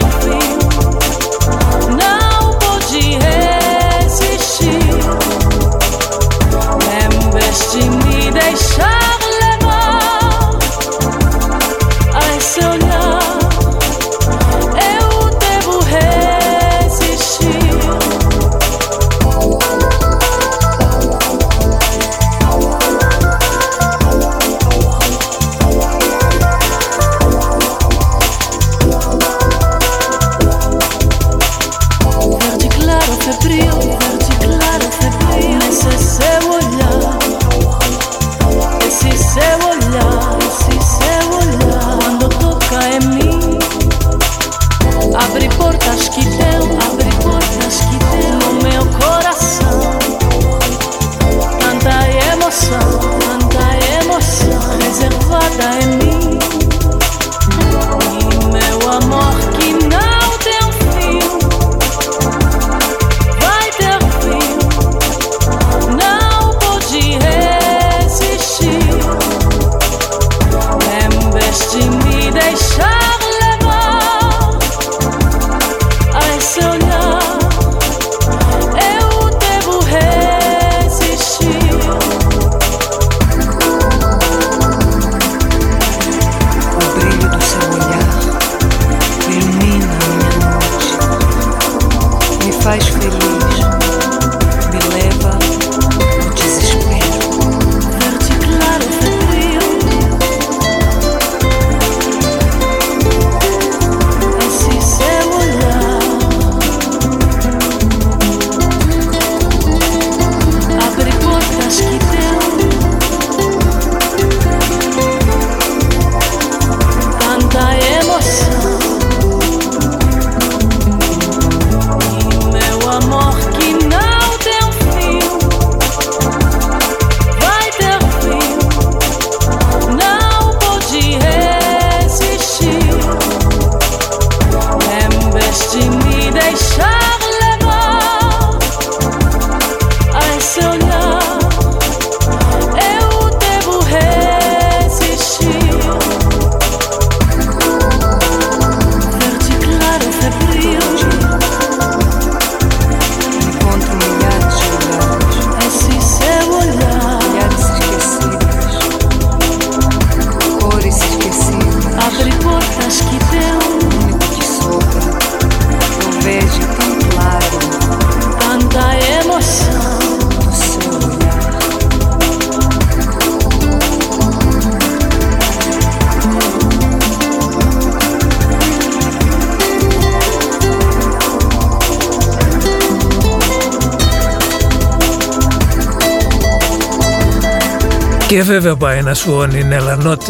Και βέβαια πάει να σου όνει νελανότ,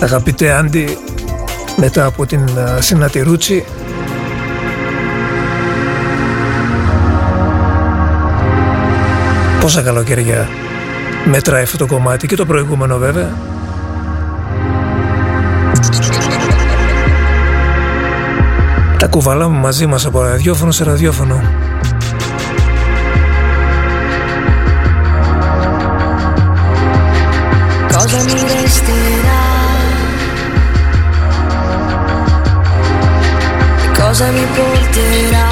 αγαπητέ Άντι, μετά από την Σινατηρούτσι. Πόσα καλοκαιριά μετράει αυτό το κομμάτι και το προηγούμενο βέβαια. Τα κουβαλάμε μαζί μας από ραδιόφωνο σε ραδιόφωνο. Cosa mi resterà? Cosa mi porterà?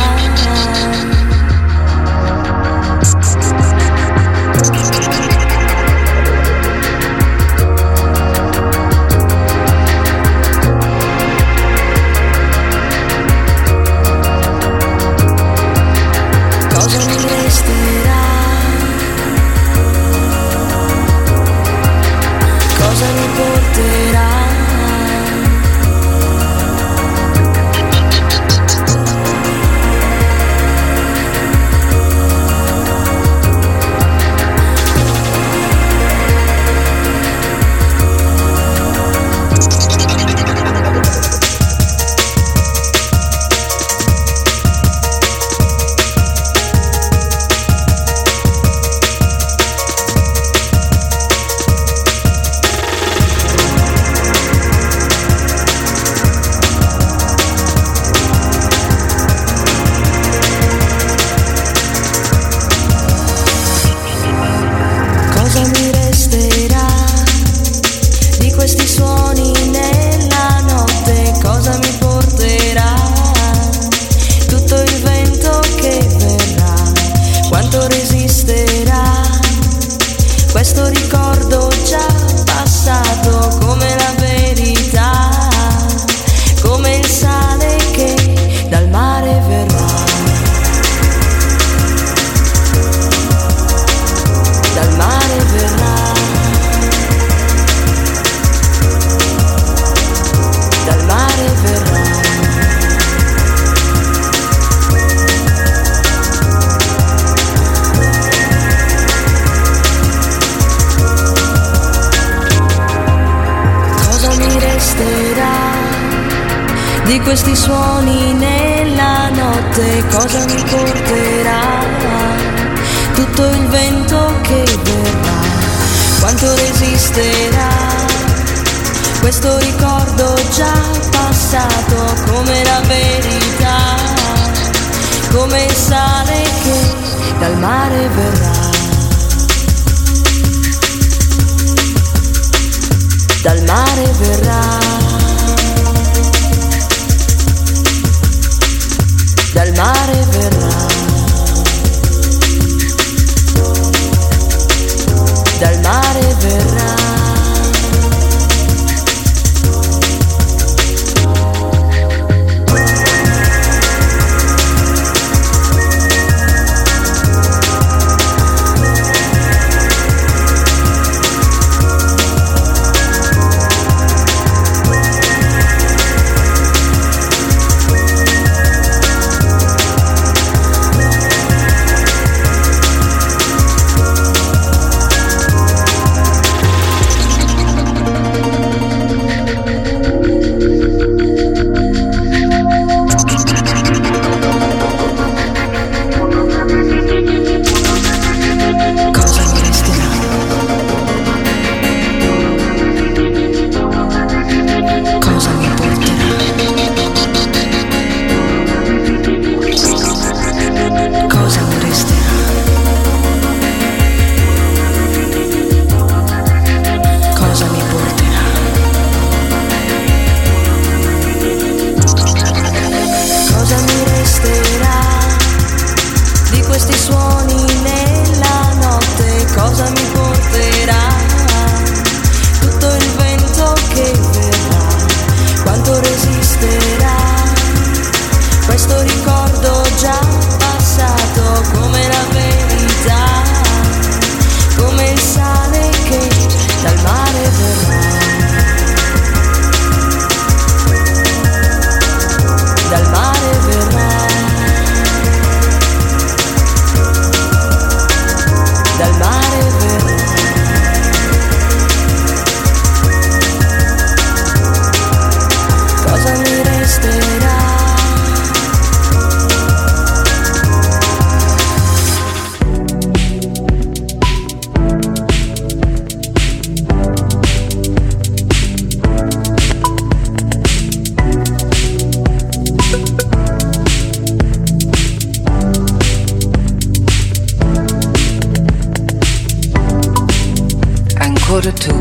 quarter to.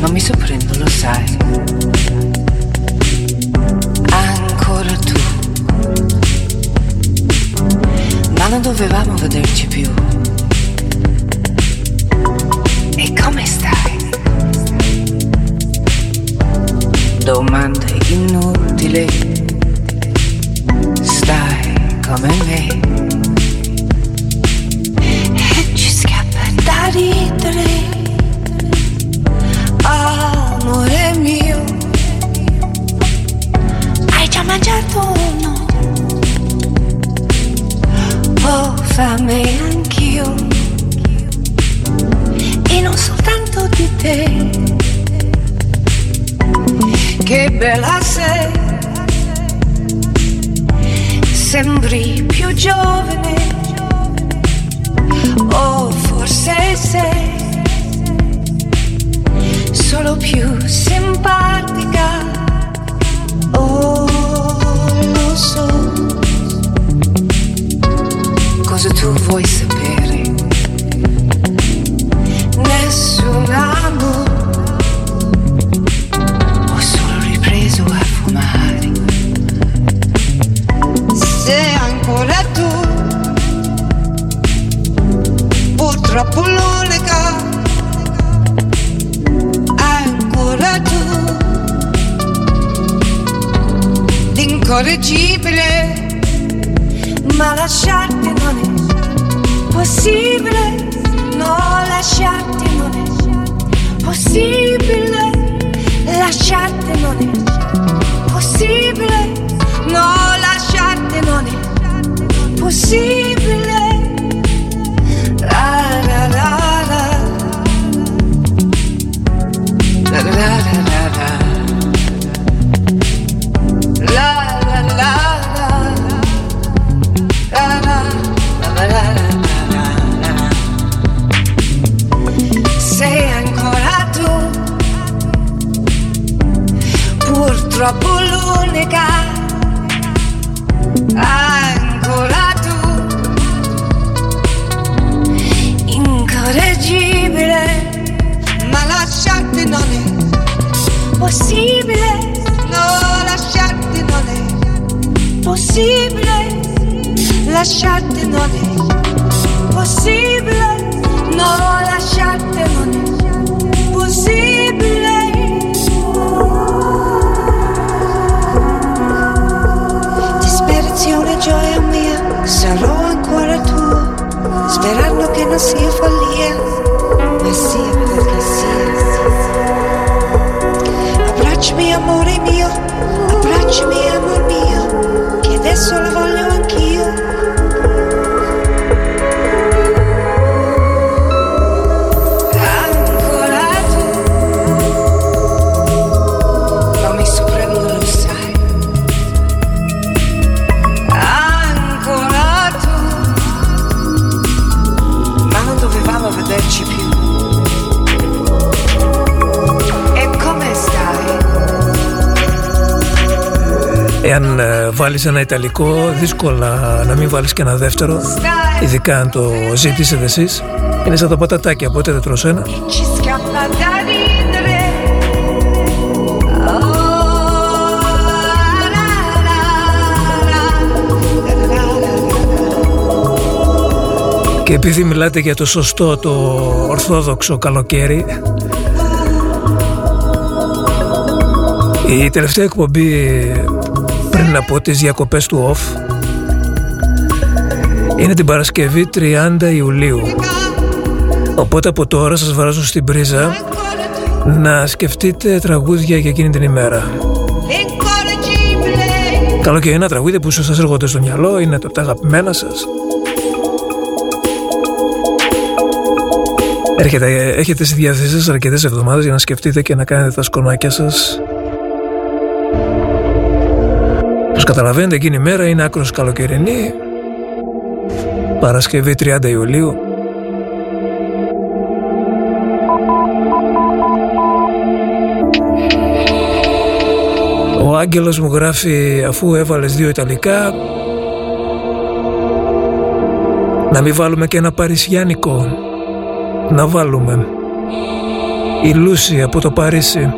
Ma mi sorprendo, lo sai. Ancora tu. Ma non dovevamo vederci più. E come stai? Domande inutili. Stai come me. Da ridere, amore mio, hai già mangiato uno? Ho fame anch'io, e non soltanto di te. Che bella sei, sembri più giovane, oh. Forse sei solo più simpatica, oh lo so. Cosa tu vuoi sapere? Nessun amore. Ho solo ripreso a fumare. Sei ancora tu. Troppo l'unica, ancora tu, d'incorreggibile, ma lasciarti non è possibile, no lasciarti non è possibile, lasciarti non è possibile, no lasciarti non è possibile. Sei ancora tu, purtroppo l'unica, ancora tu, incorreggibile, ma lasciarti non è possibile, no lasciarti non è possibile, lasciarti non è possibile, no lasciarti non è possibile. Disperazione, gioia mia, sarò ancora tua, sperando che non sia follia, ma sia quel che sia. Abbracciami amore mio, abbracciami amor mio, che adesso lo voglio anch'io. Εάν βάλεις ένα ιταλικό, δύσκολα να μην βάλεις και ένα δεύτερο, ειδικά αν το ζητήσετε εσείς. Είναι σαν τα πατατάκια, πότε δεν τρως ένα. Και επειδή μιλάτε για το σωστό, το ορθόδοξο καλοκαίρι, η τελευταία εκπομπή πριν από τις διακοπές του OFF είναι την Παρασκευή 30 Ιουλίου, οπότε από τώρα σας βάζω στην πρίζα να σκεφτείτε τραγούδια για εκείνη την ημέρα. Καλό και ένα τραγούδι που σας έρχονται στο μυαλό, είναι από τα αγαπημένα σας. Έχετε στη διάθεσή σας αρκετές εβδομάδες για να σκεφτείτε και να κάνετε τα σκονάκια σας. Καταλαβαίνετε, εκείνη η μέρα είναι άκρως καλοκαιρινή. Παρασκευή 30 Ιουλίου. Ο Άγγελος μου γράφει, αφού έβαλες δύο ιταλικά, να μην βάλουμε και ένα παρισιάνικο. να βάλουμε. Η Λούση από το Παρίσι.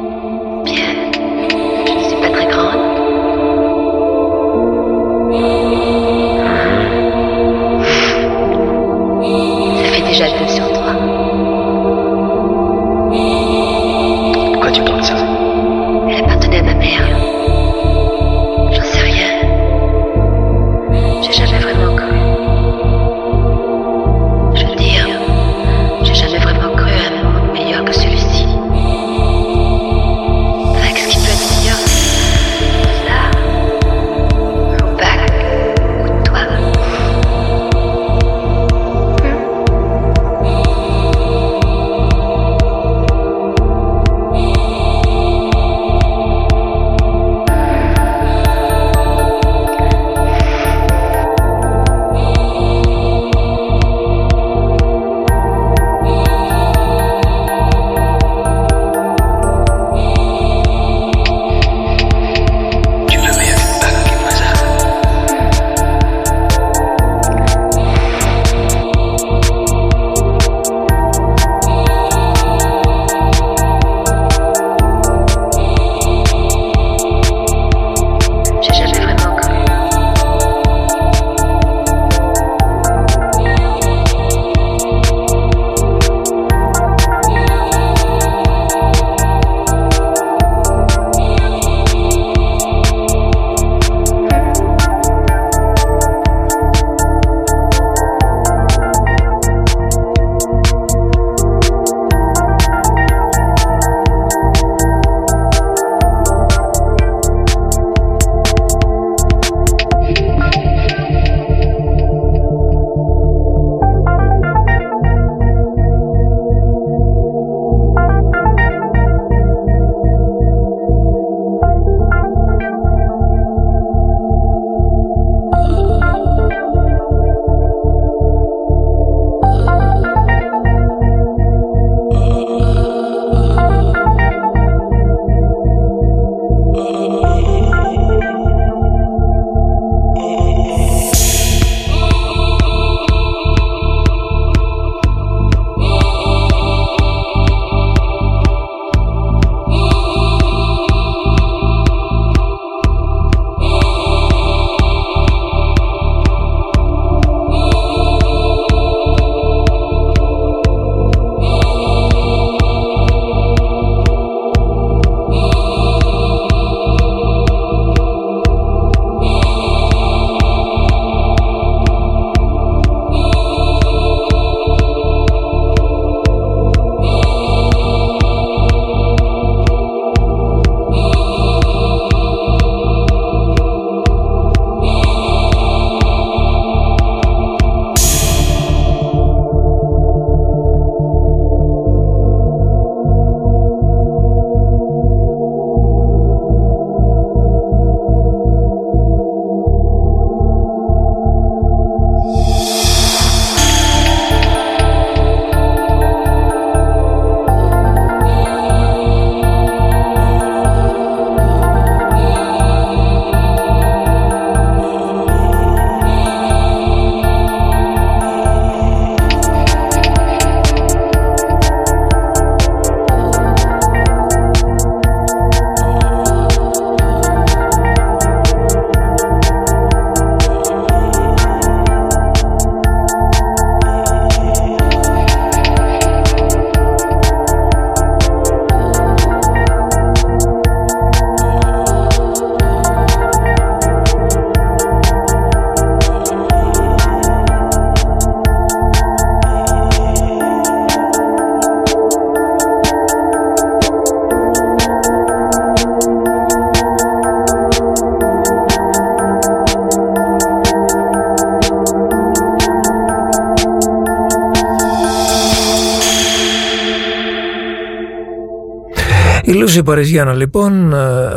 Η Παριζιάνα λοιπόν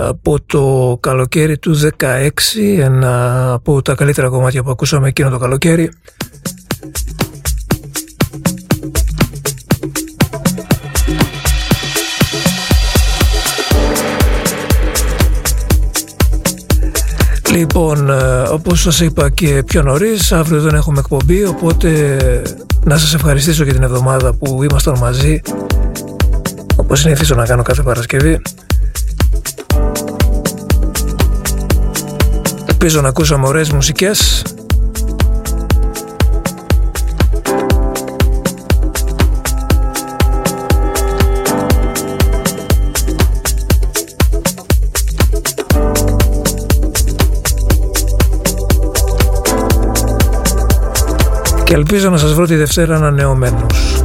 από το καλοκαίρι του 16, ένα από τα καλύτερα κομμάτια που ακούσαμε εκείνο το καλοκαίρι. Λοιπόν, όπως σας είπα και πιο νωρίς, αύριο δεν έχουμε εκπομπή, οπότε να σας ευχαριστήσω για την εβδομάδα που ήμασταν μαζί, όπως συνηθίζω να κάνω κάθε Παρασκευή. Ελπίζω να ακούσαμε ωραίες μουσικές. Και ελπίζω να σας βρω τη Δευτέρα ανανεωμένους.